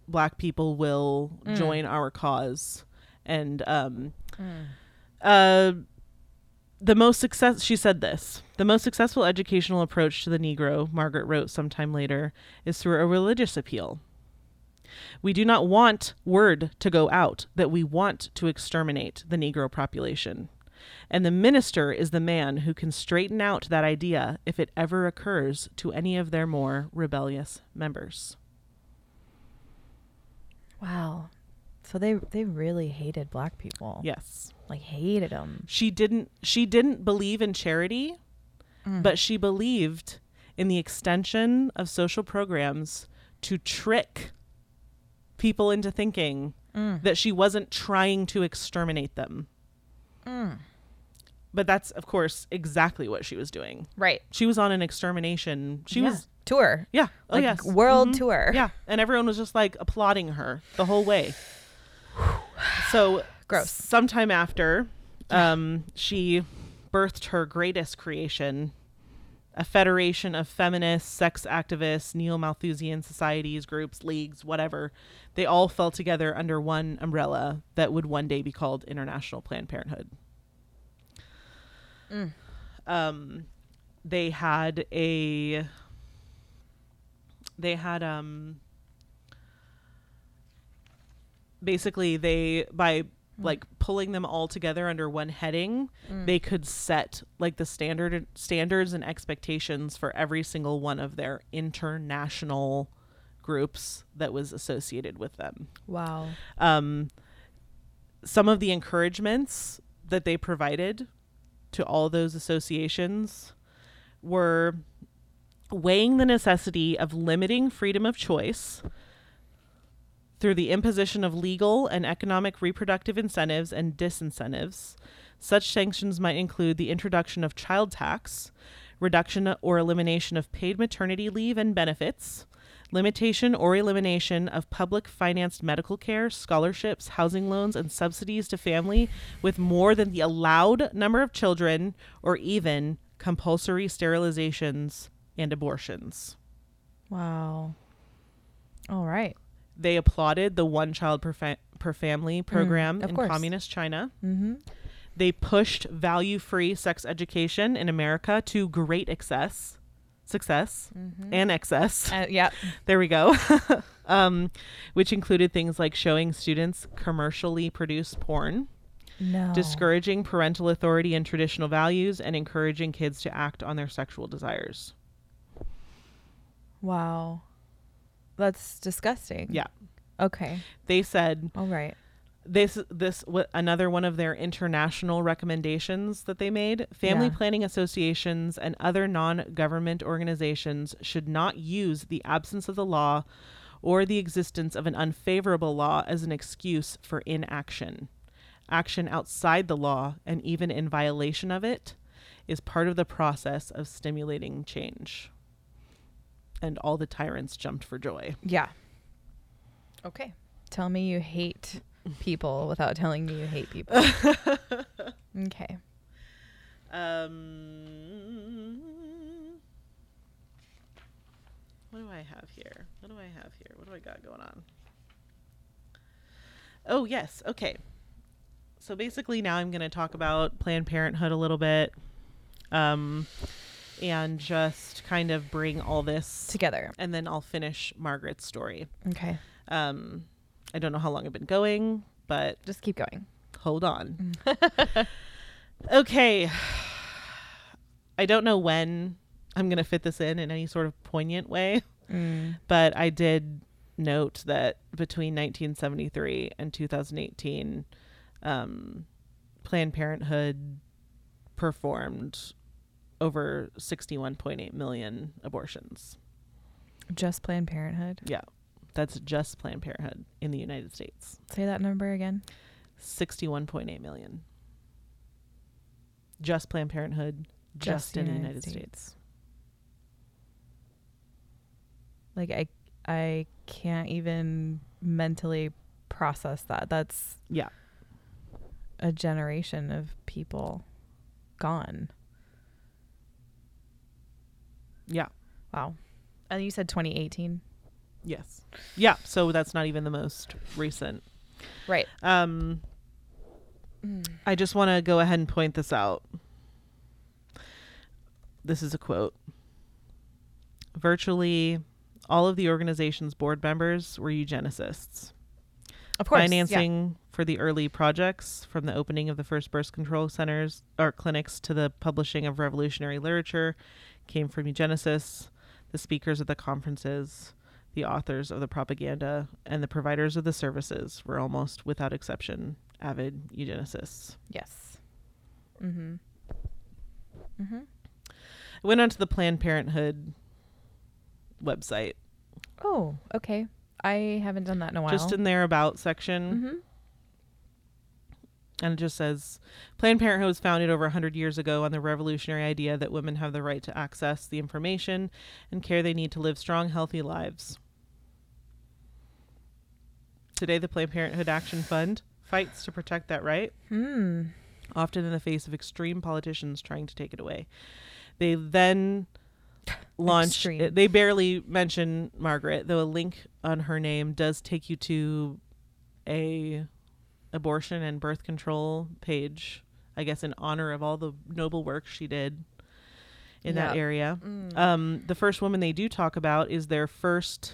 black people will mm. join our cause. And, um, mm. uh, The most success, she said this, the most successful educational approach to the Negro, Margaret wrote sometime later, is through a religious appeal. We do not want word to go out that we want to exterminate the Negro population. And the minister is the man who can straighten out that idea if it ever occurs to any of their more rebellious members. Wow. So they they really hated black people. Yes. Like hated them. She didn't she didn't believe in charity, mm. but she believed in the extension of social programs to trick people into thinking mm. that she wasn't trying to exterminate them. Mm. But that's, of course, exactly what she was doing. Right. She was on an extermination. She yeah. was tour. Yeah. Oh, like yes. World mm-hmm. tour. Yeah. And everyone was just like applauding her the whole way. So gross. Sometime after, um, she birthed her greatest creation, a federation of feminists, sex activists, Neo-Malthusian societies, groups, leagues, whatever. They all fell together under one umbrella that would one day be called International Planned Parenthood. Mm. Um, they had a, they had, um, basically they, by mm. like pulling them all together under one heading, mm. they could set like the standard standards and expectations for every single one of their international groups that was associated with them. Wow. Um, some of the encouragements that they provided to all those associations were weighing the necessity of limiting freedom of choice through the imposition of legal and economic reproductive incentives and disincentives. Such sanctions might include the introduction of child tax, reduction or elimination of paid maternity leave and benefits, limitation or elimination of public financed medical care, scholarships, housing loans, and subsidies to family with more than the allowed number of children, or even compulsory sterilizations and abortions. Wow. All right. They applauded the one child per, fa- per family program mm, in course. communist China. Mm-hmm. They pushed value-free sex education in America to great excess, success mm-hmm. and excess. Uh, yeah. There we go. um, which included things like showing students commercially produced porn, no. discouraging parental authority and traditional values, and encouraging kids to act on their sexual desires. Wow. That's disgusting. Yeah. Okay. They said. All right. This this w- another one of their international recommendations that they made. Family yeah. planning associations and other non-government organizations should not use the absence of the law or the existence of an unfavorable law as an excuse for inaction. Action outside the law, and even in violation of it, is part of the process of stimulating change. And all the tyrants jumped for joy. Yeah. Okay. Tell me you hate people without telling me you hate people. Okay. Um, What do I have here? What do I have here? What do I got going on? Oh, yes. Okay. So basically now I'm going to talk about Planned Parenthood a little bit, um, and just kind of bring all this together. And then I'll finish Margaret's story. Okay. Um, I don't know how long I've been going, but just keep going. Hold on. Okay. I don't know when I'm going to fit this in in any sort of poignant way, mm. but I did note that between nineteen seventy-three and two thousand eighteen, um, Planned Parenthood performed over sixty-one point eight million abortions. Just Planned Parenthood? Yeah. That's just Planned Parenthood in the United States. Say that number again. sixty-one point eight million. Just Planned Parenthood, just, just in the United States. States. Like, I I can't even mentally process that. That's yeah, a generation of people gone. Yeah. Wow. And you said twenty eighteen? Yes. Yeah. So that's not even the most recent. Right. Um, mm. I just want to go ahead and point this out. This is a quote. Virtually all of the organization's board members were eugenicists. Of course. Financing yeah. for the early projects, from the opening of the first birth control centers or clinics to the publishing of revolutionary literature, came from eugenicists, the speakers at the conferences, the authors of the propaganda, and the providers of the services were almost without exception avid eugenicists. Yes. Mm-hmm. Mm-hmm. I went onto the Planned Parenthood website. Oh, okay. I haven't done that in a while. Just in their about section. Mm-hmm. And it just says, Planned Parenthood was founded over one hundred years ago on the revolutionary idea that women have the right to access the information and care they need to live strong, healthy lives. Today, the Planned Parenthood Action Fund fights to protect that right, hmm. often in the face of extreme politicians trying to take it away. They then launched, it, they barely mention Margaret, though a link on her name does take you to a... abortion and birth control page, I guess, in honor of all the noble work she did in yeah. that area. Mm. Um, the first woman they do talk about is their first.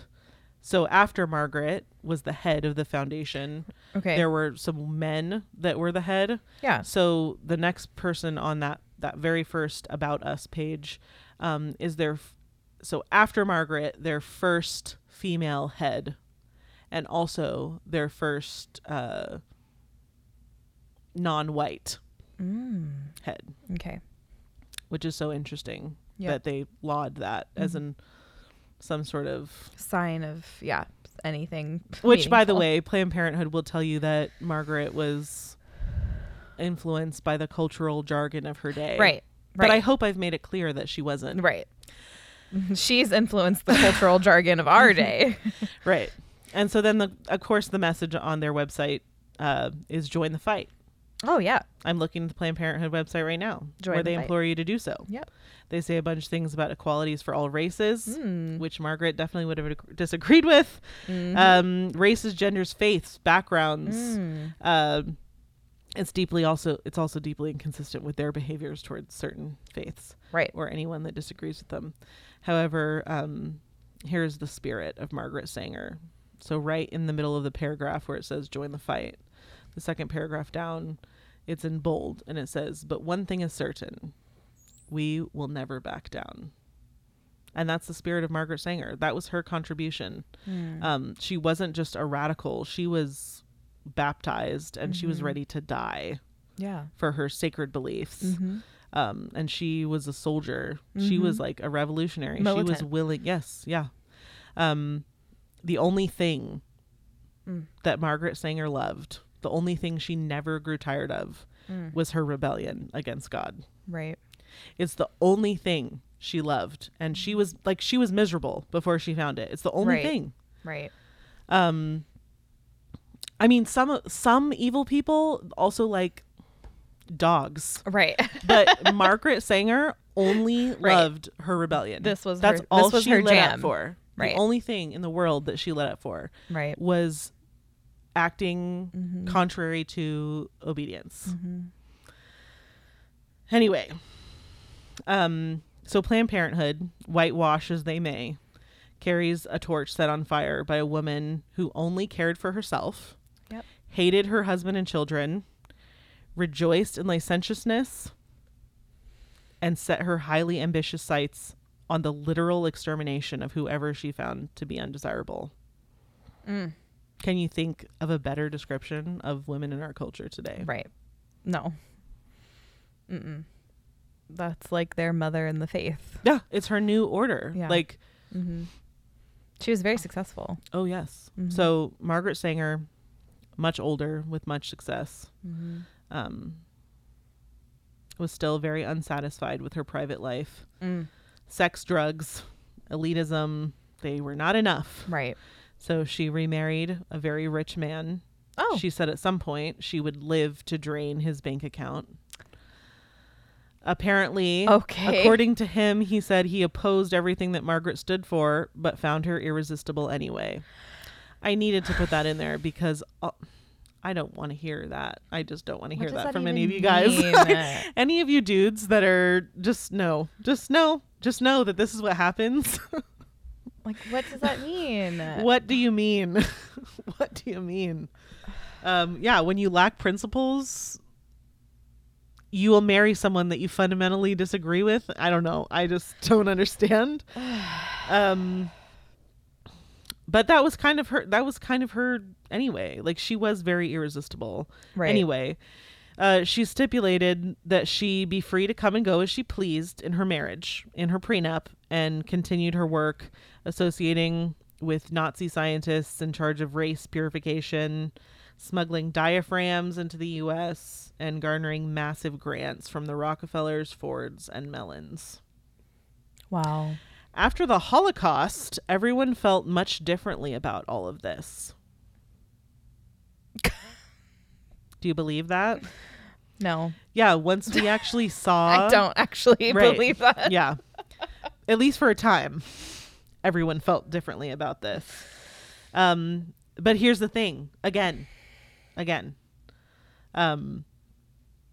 So after Margaret was the head of the foundation, okay, there were some men that were the head. Yeah. So the next person on that, that very first About Us page, um, is their. F- so after Margaret, their first female head, and also their first, uh, non-white mm. head. Okay. Which is so interesting yep. that they laud that mm-hmm. as an some sort of sign of yeah anything which meaningful. By the way, Planned Parenthood will tell you that Margaret was influenced by the cultural jargon of her day. Right, right. But I hope I've made it clear that she wasn't. Right. She's influenced the cultural jargon of our day. Right. And so then the of course the message on their website uh is join the fight. Oh, yeah. I'm looking at the Planned Parenthood website right now, Joy where they fight. Implore you to do so. Yep. They say a bunch of things about equalities for all races, mm. which Margaret definitely would have disagreed with. Mm-hmm. Um, races, genders, faiths, backgrounds. Mm. Uh, it's deeply also it's also deeply inconsistent with their behaviors towards certain faiths. Right. Or anyone that disagrees with them. However, um, here's the spirit of Margaret Sanger. So right in the middle of the paragraph where it says join the fight, the second paragraph down, it's in bold and it says, but one thing is certain, we will never back down. And that's the spirit of Margaret Sanger. That was her contribution. Mm. Um, she wasn't just a radical. She was baptized and mm-hmm. she was ready to die yeah. for her sacred beliefs. Mm-hmm. Um, and she was a soldier. Mm-hmm. She was like a revolutionary. Militant. She was willing. Yes. Yeah. Um, the only thing mm. that Margaret Sanger loved, the only thing she never grew tired of mm. was her rebellion against God. Right. It's the only thing she loved. And she was like, she was miserable before she found it. It's the only right. thing. Right. Um, I mean, some, some evil people also like dogs. Right. But Margaret Sanger only right. loved her rebellion. This was that's her, all this was she her lit jam. Up for. Right. The only thing in the world that she let up for right. was acting mm-hmm. contrary to obedience. Mm-hmm. Anyway, um, so Planned Parenthood, whitewash as they may, carries a torch set on fire by a woman who only cared for herself, yep. hated her husband and children, rejoiced in licentiousness, and set her highly ambitious sights on the literal extermination of whoever she found to be undesirable. Mm. Can you think of a better description of women in our culture today? Right. No. Mm-mm. That's like their mother in the faith. Yeah. It's her new order. Yeah. Like, mm-hmm. she was very successful. Oh, yes. Mm-hmm. So Margaret Sanger, much older with much success, mm-hmm. um, was still very unsatisfied with her private life. Mm. Sex, drugs, elitism, they were not enough. Right. So she remarried a very rich man. Oh. She said at some point she would live to drain his bank account. Apparently, okay. according to him, he said he opposed everything that Margaret stood for, but found her irresistible anyway. I needed to put that in there because I'll, I don't want to hear that. I just don't want to hear that from any of you guys. Any of you dudes that are just no, just no. Just know that this is what happens. Like, what does that mean? What do you mean? What do you mean? Um, yeah, when you lack principles, you will marry someone that you fundamentally disagree with. I don't know. I just don't understand. Um, but that was kind of her. That was kind of her anyway. Like, she was very irresistible. Right. Anyway. Uh, she stipulated that she be free to come and go as she pleased in her marriage, in her prenup, and continued her work associating with Nazi scientists in charge of race purification, smuggling diaphragms into the U S, and garnering massive grants from the Rockefellers, Fords, and Mellons. Wow. After the Holocaust, everyone felt much differently about all of this. Do you believe that? No. Yeah. Once we actually saw. I don't actually right, believe that. Yeah. At least for a time, everyone felt differently about this. Um, but here's the thing. Again, again, um,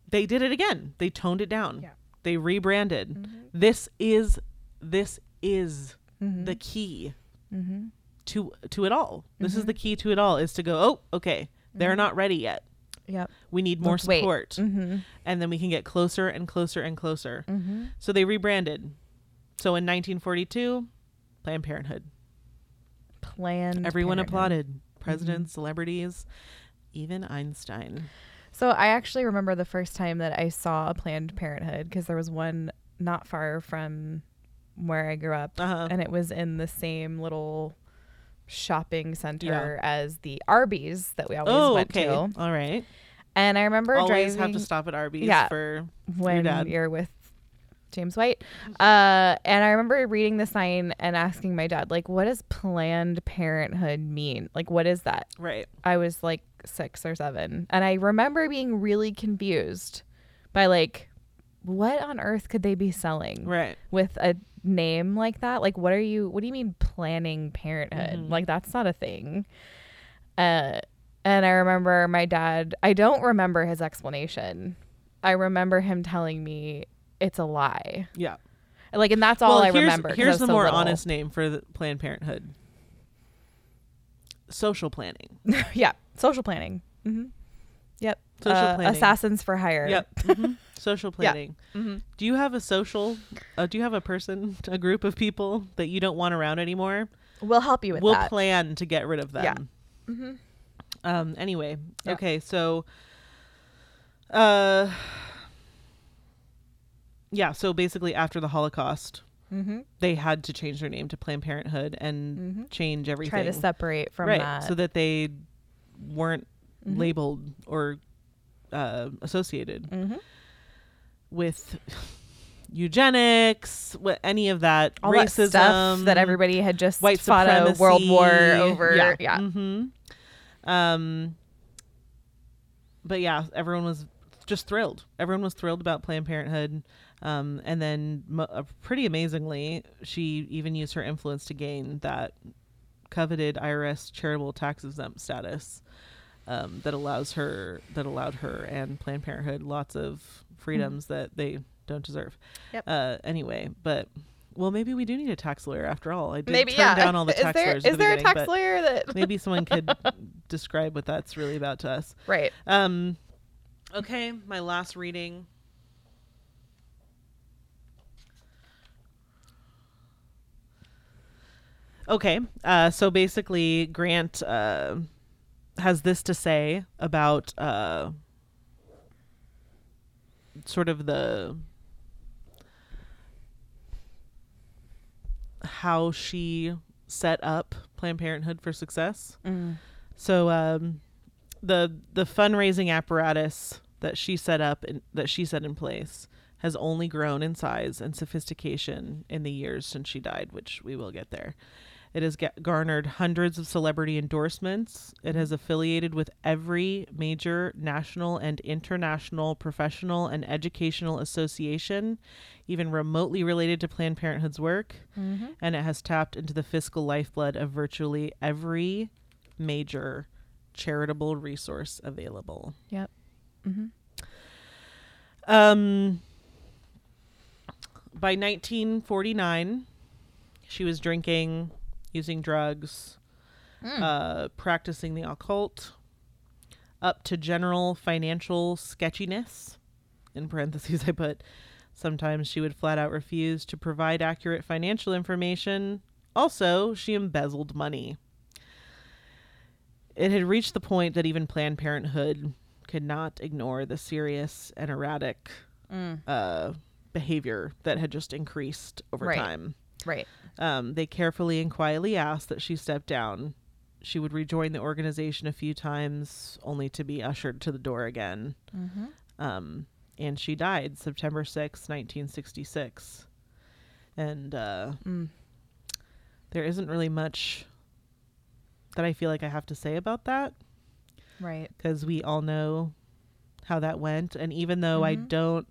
they did it again. They toned it down. Yeah. They rebranded. Mm-hmm. This is this is mm-hmm. the key mm-hmm. to to it all. Mm-hmm. This is the key to it all. Is to go. Oh, okay. They're mm-hmm. not ready yet. Yep. We need more Let's support. Mm-hmm. And then we can get closer and closer and closer. Mm-hmm. So they rebranded. So in nineteen forty-two, Planned Parenthood. Planned Everyone Parenthood. Applauded. Presidents, mm-hmm. celebrities, even Einstein. So I actually remember the first time that I saw a Planned Parenthood, because there was one not far from where I grew up. Uh-huh. And it was in the same little shopping center yeah. as the Arby's that we always oh, went okay. to. All right. And I remember always driving. Always have to stop at Arby's yeah, for when your dad. You're with James White. Uh, and I remember reading the sign and asking my dad, like, what does Planned Parenthood mean? Like, what is that? Right. I was like six or seven. And I remember being really confused by, like, what on earth could they be selling? Right. With a name like that, like what are you what do you mean Planning Parenthood? Mm-hmm. Like, that's not a thing. Uh and I remember my dad, I don't remember his explanation. I remember him telling me it's a lie. Yeah. Like, and that's all well, I here's, remember. Here's the so more little. Honest name for the Planned Parenthood. Social planning. Yeah. Social planning. Mm-hmm. Yep. Social uh, planning. Assassins for hire. Yep. Mm-hmm. Social planning. Yeah. Mm-hmm. Do you have a social? Uh, do you have a person, a group of people that you don't want around anymore? We'll help you with we'll that. We'll plan to get rid of them. Yeah. Mm-hmm. Um. Anyway. Yeah. Okay. So. Uh. Yeah. So basically, after the Holocaust, mm-hmm. they had to change their name to Planned Parenthood and mm-hmm. change everything. Try to separate from right, that, so that they weren't mm-hmm. labeled or uh, associated. Mm-hmm. With eugenics, with any of that, all racism, that stuff that everybody had just white fought supremacy, a world war over. Yeah. yeah. Mm-hmm. Um, but yeah, everyone was just thrilled. Everyone was thrilled about Planned Parenthood. Um, and then uh, pretty amazingly, she even used her influence to gain that coveted I R S charitable tax exempt status um, that allows her, that allowed her and Planned Parenthood lots of freedoms mm-hmm. that they don't deserve. Yep. Uh, anyway, but... Well, maybe we do need a tax lawyer after all. I did maybe, turn yeah. down all the tax there, lawyers. Is the there a tax lawyer that... maybe someone could describe what that's really about to us. Right. Um, okay, my last reading. Okay, uh, so basically Grant uh, has this to say about uh, sort of the... how she set up Planned Parenthood for success. Mm. So um, the the fundraising apparatus that she set up in, that she set in place has only grown in size and sophistication in the years since she died, which we will get there. It has ga- garnered hundreds of celebrity endorsements. It has affiliated with every major national and international professional and educational association, even remotely related to Planned Parenthood's work. Mm-hmm. And it has tapped into the fiscal lifeblood of virtually every major charitable resource available. Yep. Mm-hmm. Um, by nineteen forty-nine, she was drinking... using drugs, mm. uh, practicing the occult, up to general financial sketchiness. In parentheses, I put, sometimes she would flat out refuse to provide accurate financial information. Also, she embezzled money. It had reached the point that even Planned Parenthood could not ignore the serious and erratic mm. uh, behavior that had just increased over right. time. Right. Um, they carefully and quietly asked that she step down. She would rejoin the organization a few times, only to be ushered to the door again. Mm-hmm. Um, and she died September sixth, nineteen sixty-six. And uh, mm. there isn't really much that I feel like I have to say about that. Right. Because we all know how that went. And even though mm-hmm. I don't,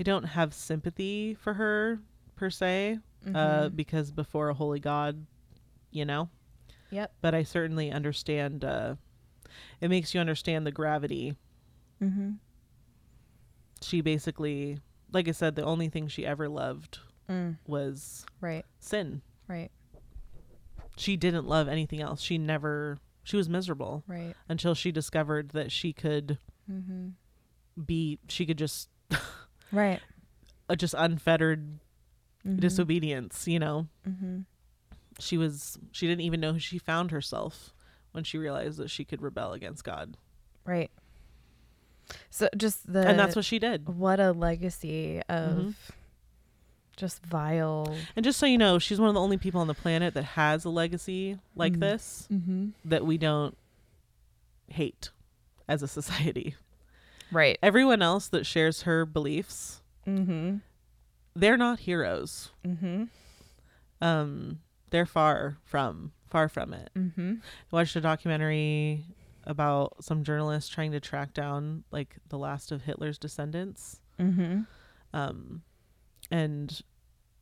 I don't have sympathy for her per se. Mm-hmm. Uh, because before a holy God, you know? Yep. But I certainly understand, uh, it makes you understand the gravity. Mm-hmm. She basically, like I said, the only thing she ever loved mm. was right. sin. Right. She didn't love anything else. She never, she was miserable. Right. Until she discovered that she could mm-hmm. be, she could just, right. uh, just unfettered Mm-hmm. disobedience, you know. Mm-hmm. She was, she didn't even know who she found herself when she realized that she could rebel against God. Right. So just the, and that's what she did. What a legacy of mm-hmm. just vile. And just so you know, she's one of the only people on the planet that has a legacy like mm-hmm. this mm-hmm. that we don't hate as a society. Right. Everyone else that shares her beliefs. Mm-hmm. They're not heroes. Mm-hmm. Um, they're far from, far from it. Mm-hmm. I watched a documentary about some journalists trying to track down like the last of Hitler's descendants. Mm-hmm. Um, and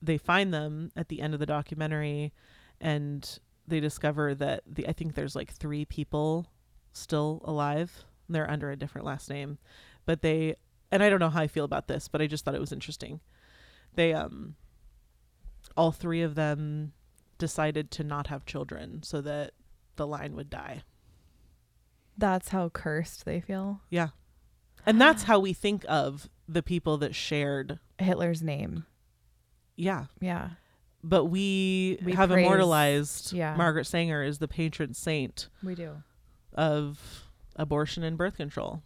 they find them at the end of the documentary, and they discover that the I think there's like three people still alive. And they're under a different last name, but they and I don't know how I feel about this, but I just thought it was interesting. They, um, all three of them decided to not have children so that the line would die. That's how cursed they feel. Yeah. And that's how we think of the people that shared Hitler's name. Yeah. Yeah. But we, we have praise, immortalized yeah. Margaret Sanger as the patron saint. We do. Of abortion and birth control.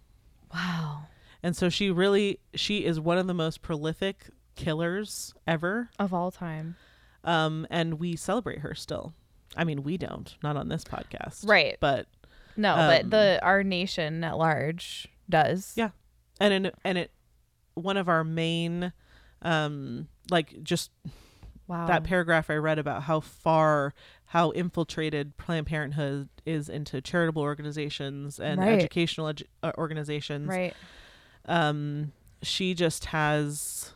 Wow. And so she really, she is one of the most prolific killers ever of all time, um and we celebrate her still. I mean, we don't, not on this podcast, right? But no, um, but the our nation at large does. Yeah. And in, and it one of our main um like just wow that paragraph I read about how far how infiltrated Planned Parenthood is into charitable organizations and right. educational edu- uh, organizations, right? Um, she just has,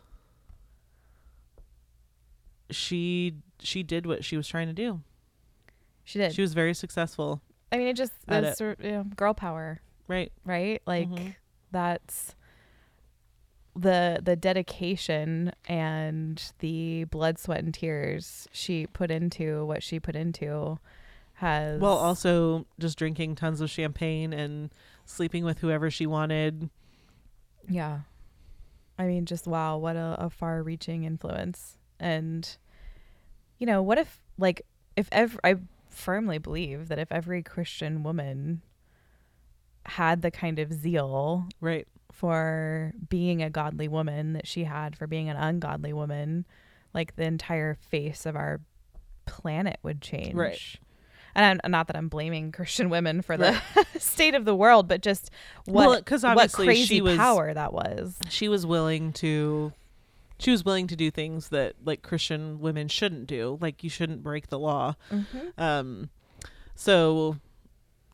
she, she did what she was trying to do. She did. She was very successful. I mean, it just, that's you know, girl power. Right. Right. Like mm-hmm. that's the, the dedication and the blood, sweat, and tears she put into what she put into has. Well, also just drinking tons of champagne and sleeping with whoever she wanted. Yeah. I mean, just wow. What a, a far reaching influence. And, you know, what if like, if ever, I firmly believe that if every Christian woman had the kind of zeal right for being a godly woman that she had for being an ungodly woman, like the entire face of our planet would change. Right. And I'm, not that I'm blaming Christian women for the right. state of the world, but just what, well, what crazy she was, power that was. She was willing to, she was willing to do things that like Christian women shouldn't do. Like you shouldn't break the law. Mm-hmm. Um, so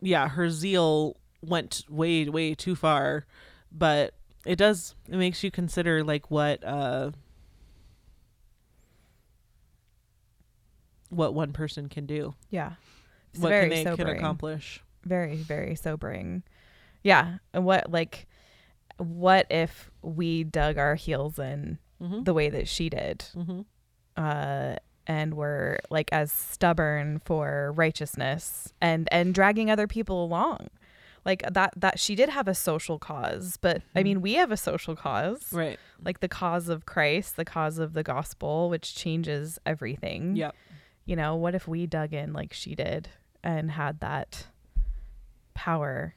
yeah, her zeal went way, way too far, but it does, it makes you consider like what, uh, what one person can do. Yeah. It's what very can they sobering. Can accomplish. Very, very sobering. Yeah. And what, like, what if we dug our heels in mm-hmm. the way that she did mm-hmm. uh, and were like as stubborn for righteousness and, and dragging other people along like that, that she did have a social cause, but mm-hmm. I mean, we have a social cause, right? Like the cause of Christ, the cause of the gospel, which changes everything. Yep. You know, what if we dug in like she did and had that power?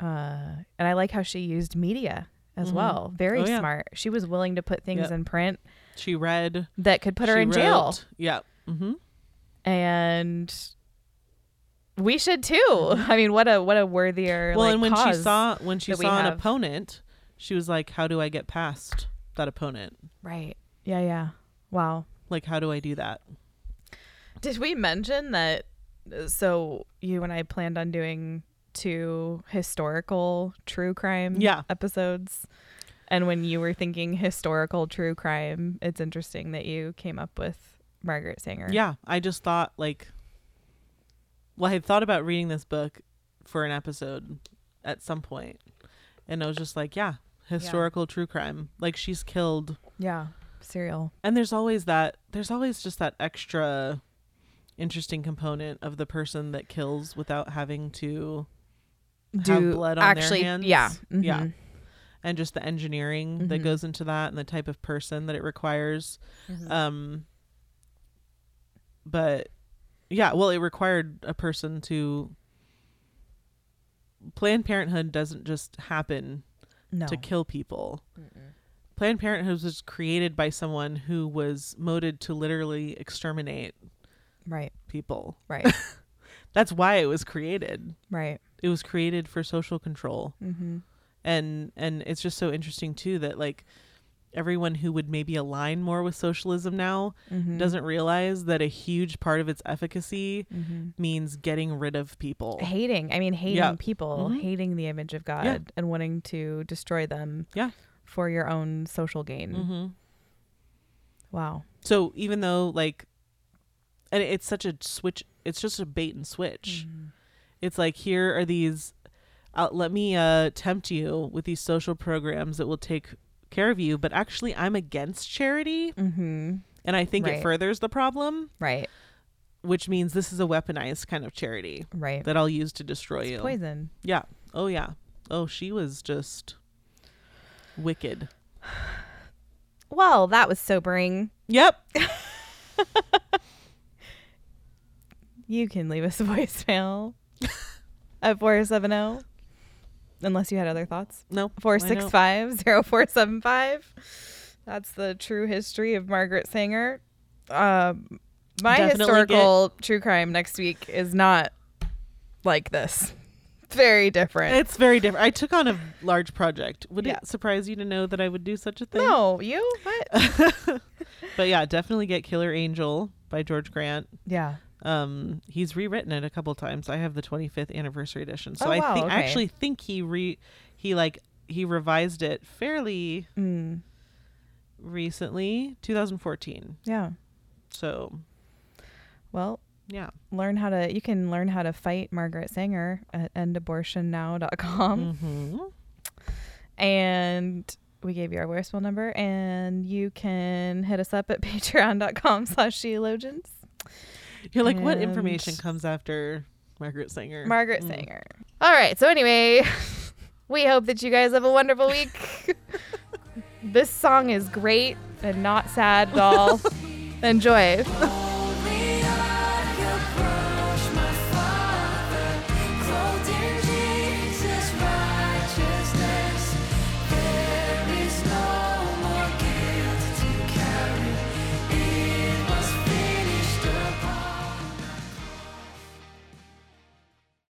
Uh, and I like how she used media as mm-hmm. well. Very oh, yeah. smart. She was willing to put things yep. in print. She read. That could put her in wrote. Jail. Yeah. Mm-hmm. And we should too. I mean, what a what a worthier. Well, like, and when cause she saw when she saw an have. opponent, she was like, "How do I get past that opponent?" Right. Yeah. Yeah. Wow. Like, how do I do that? Did we mention that? So you and I planned on doing two historical true crime yeah. episodes. And when you were thinking historical true crime, it's interesting that you came up with Margaret Sanger. Yeah. I just thought like, well, I had thought about reading this book for an episode at some point. And I was just like, yeah, historical yeah. true crime. Like she's killed. Yeah. Serial. And there's always that, there's always just that extra interesting component of the person that kills without having to do have blood on actually, their hands. Yeah. Mm-hmm. Yeah. And just the engineering mm-hmm. that goes into that and the type of person that it requires. Mm-hmm. Um, but yeah, well, it required a person to Planned Parenthood doesn't just happen no. to kill people. Mm-mm. Planned Parenthood was created by someone who was motivated to literally exterminate right people. Right. That's why it was created. Right. It was created for social control. Mm-hmm. And and it's just so interesting too that like everyone who would maybe align more with socialism now mm-hmm. doesn't realize that a huge part of its efficacy mm-hmm. means getting rid of people. Hating. I mean hating yeah. people, mm-hmm. hating the image of God yeah. and wanting to destroy them. Yeah. For your own social gain. Mm-hmm. Wow. So even though like and it's such a switch, it's just a bait and switch. Mm-hmm. It's like, here are these, uh, let me uh, tempt you with these social programs that will take care of you. But actually, I'm against charity. Mm-hmm. And I think right. it furthers the problem. Right. Which means this is a weaponized kind of charity. Right. That I'll use to destroy it's you. Poison. Yeah. Oh, yeah. Oh, she was just wicked. Well, that was sobering. Yep. You can leave us a voicemail at four seven zero, unless you had other thoughts. No. four six five, zero four seven five. That's the true history of Margaret Sanger. Um, my Definitely historical get- true crime next week is not like this. It's very different. It's very different. I took on a large project. Would yeah. it surprise you to know that I would do such a thing? No, you? What? But yeah, definitely get Killer Angel by George Grant. Yeah. Um, he's rewritten it a couple times. I have the twenty-fifth anniversary edition, so oh, wow, I think okay. I actually think he re he like he revised it fairly mm. recently, twenty fourteen. Yeah. So, well, yeah. Learn how to. You can learn how to fight Margaret Sanger at end abortion now dot com. Mm-hmm. And we gave you our voicemail number, and you can hit us up at patreon dot com slash sheologians. You're like, and what information comes after Margaret Sanger? Margaret mm. Sanger. All right. So anyway, we hope that you guys have a wonderful week. This song is great and not sad at all. Enjoy.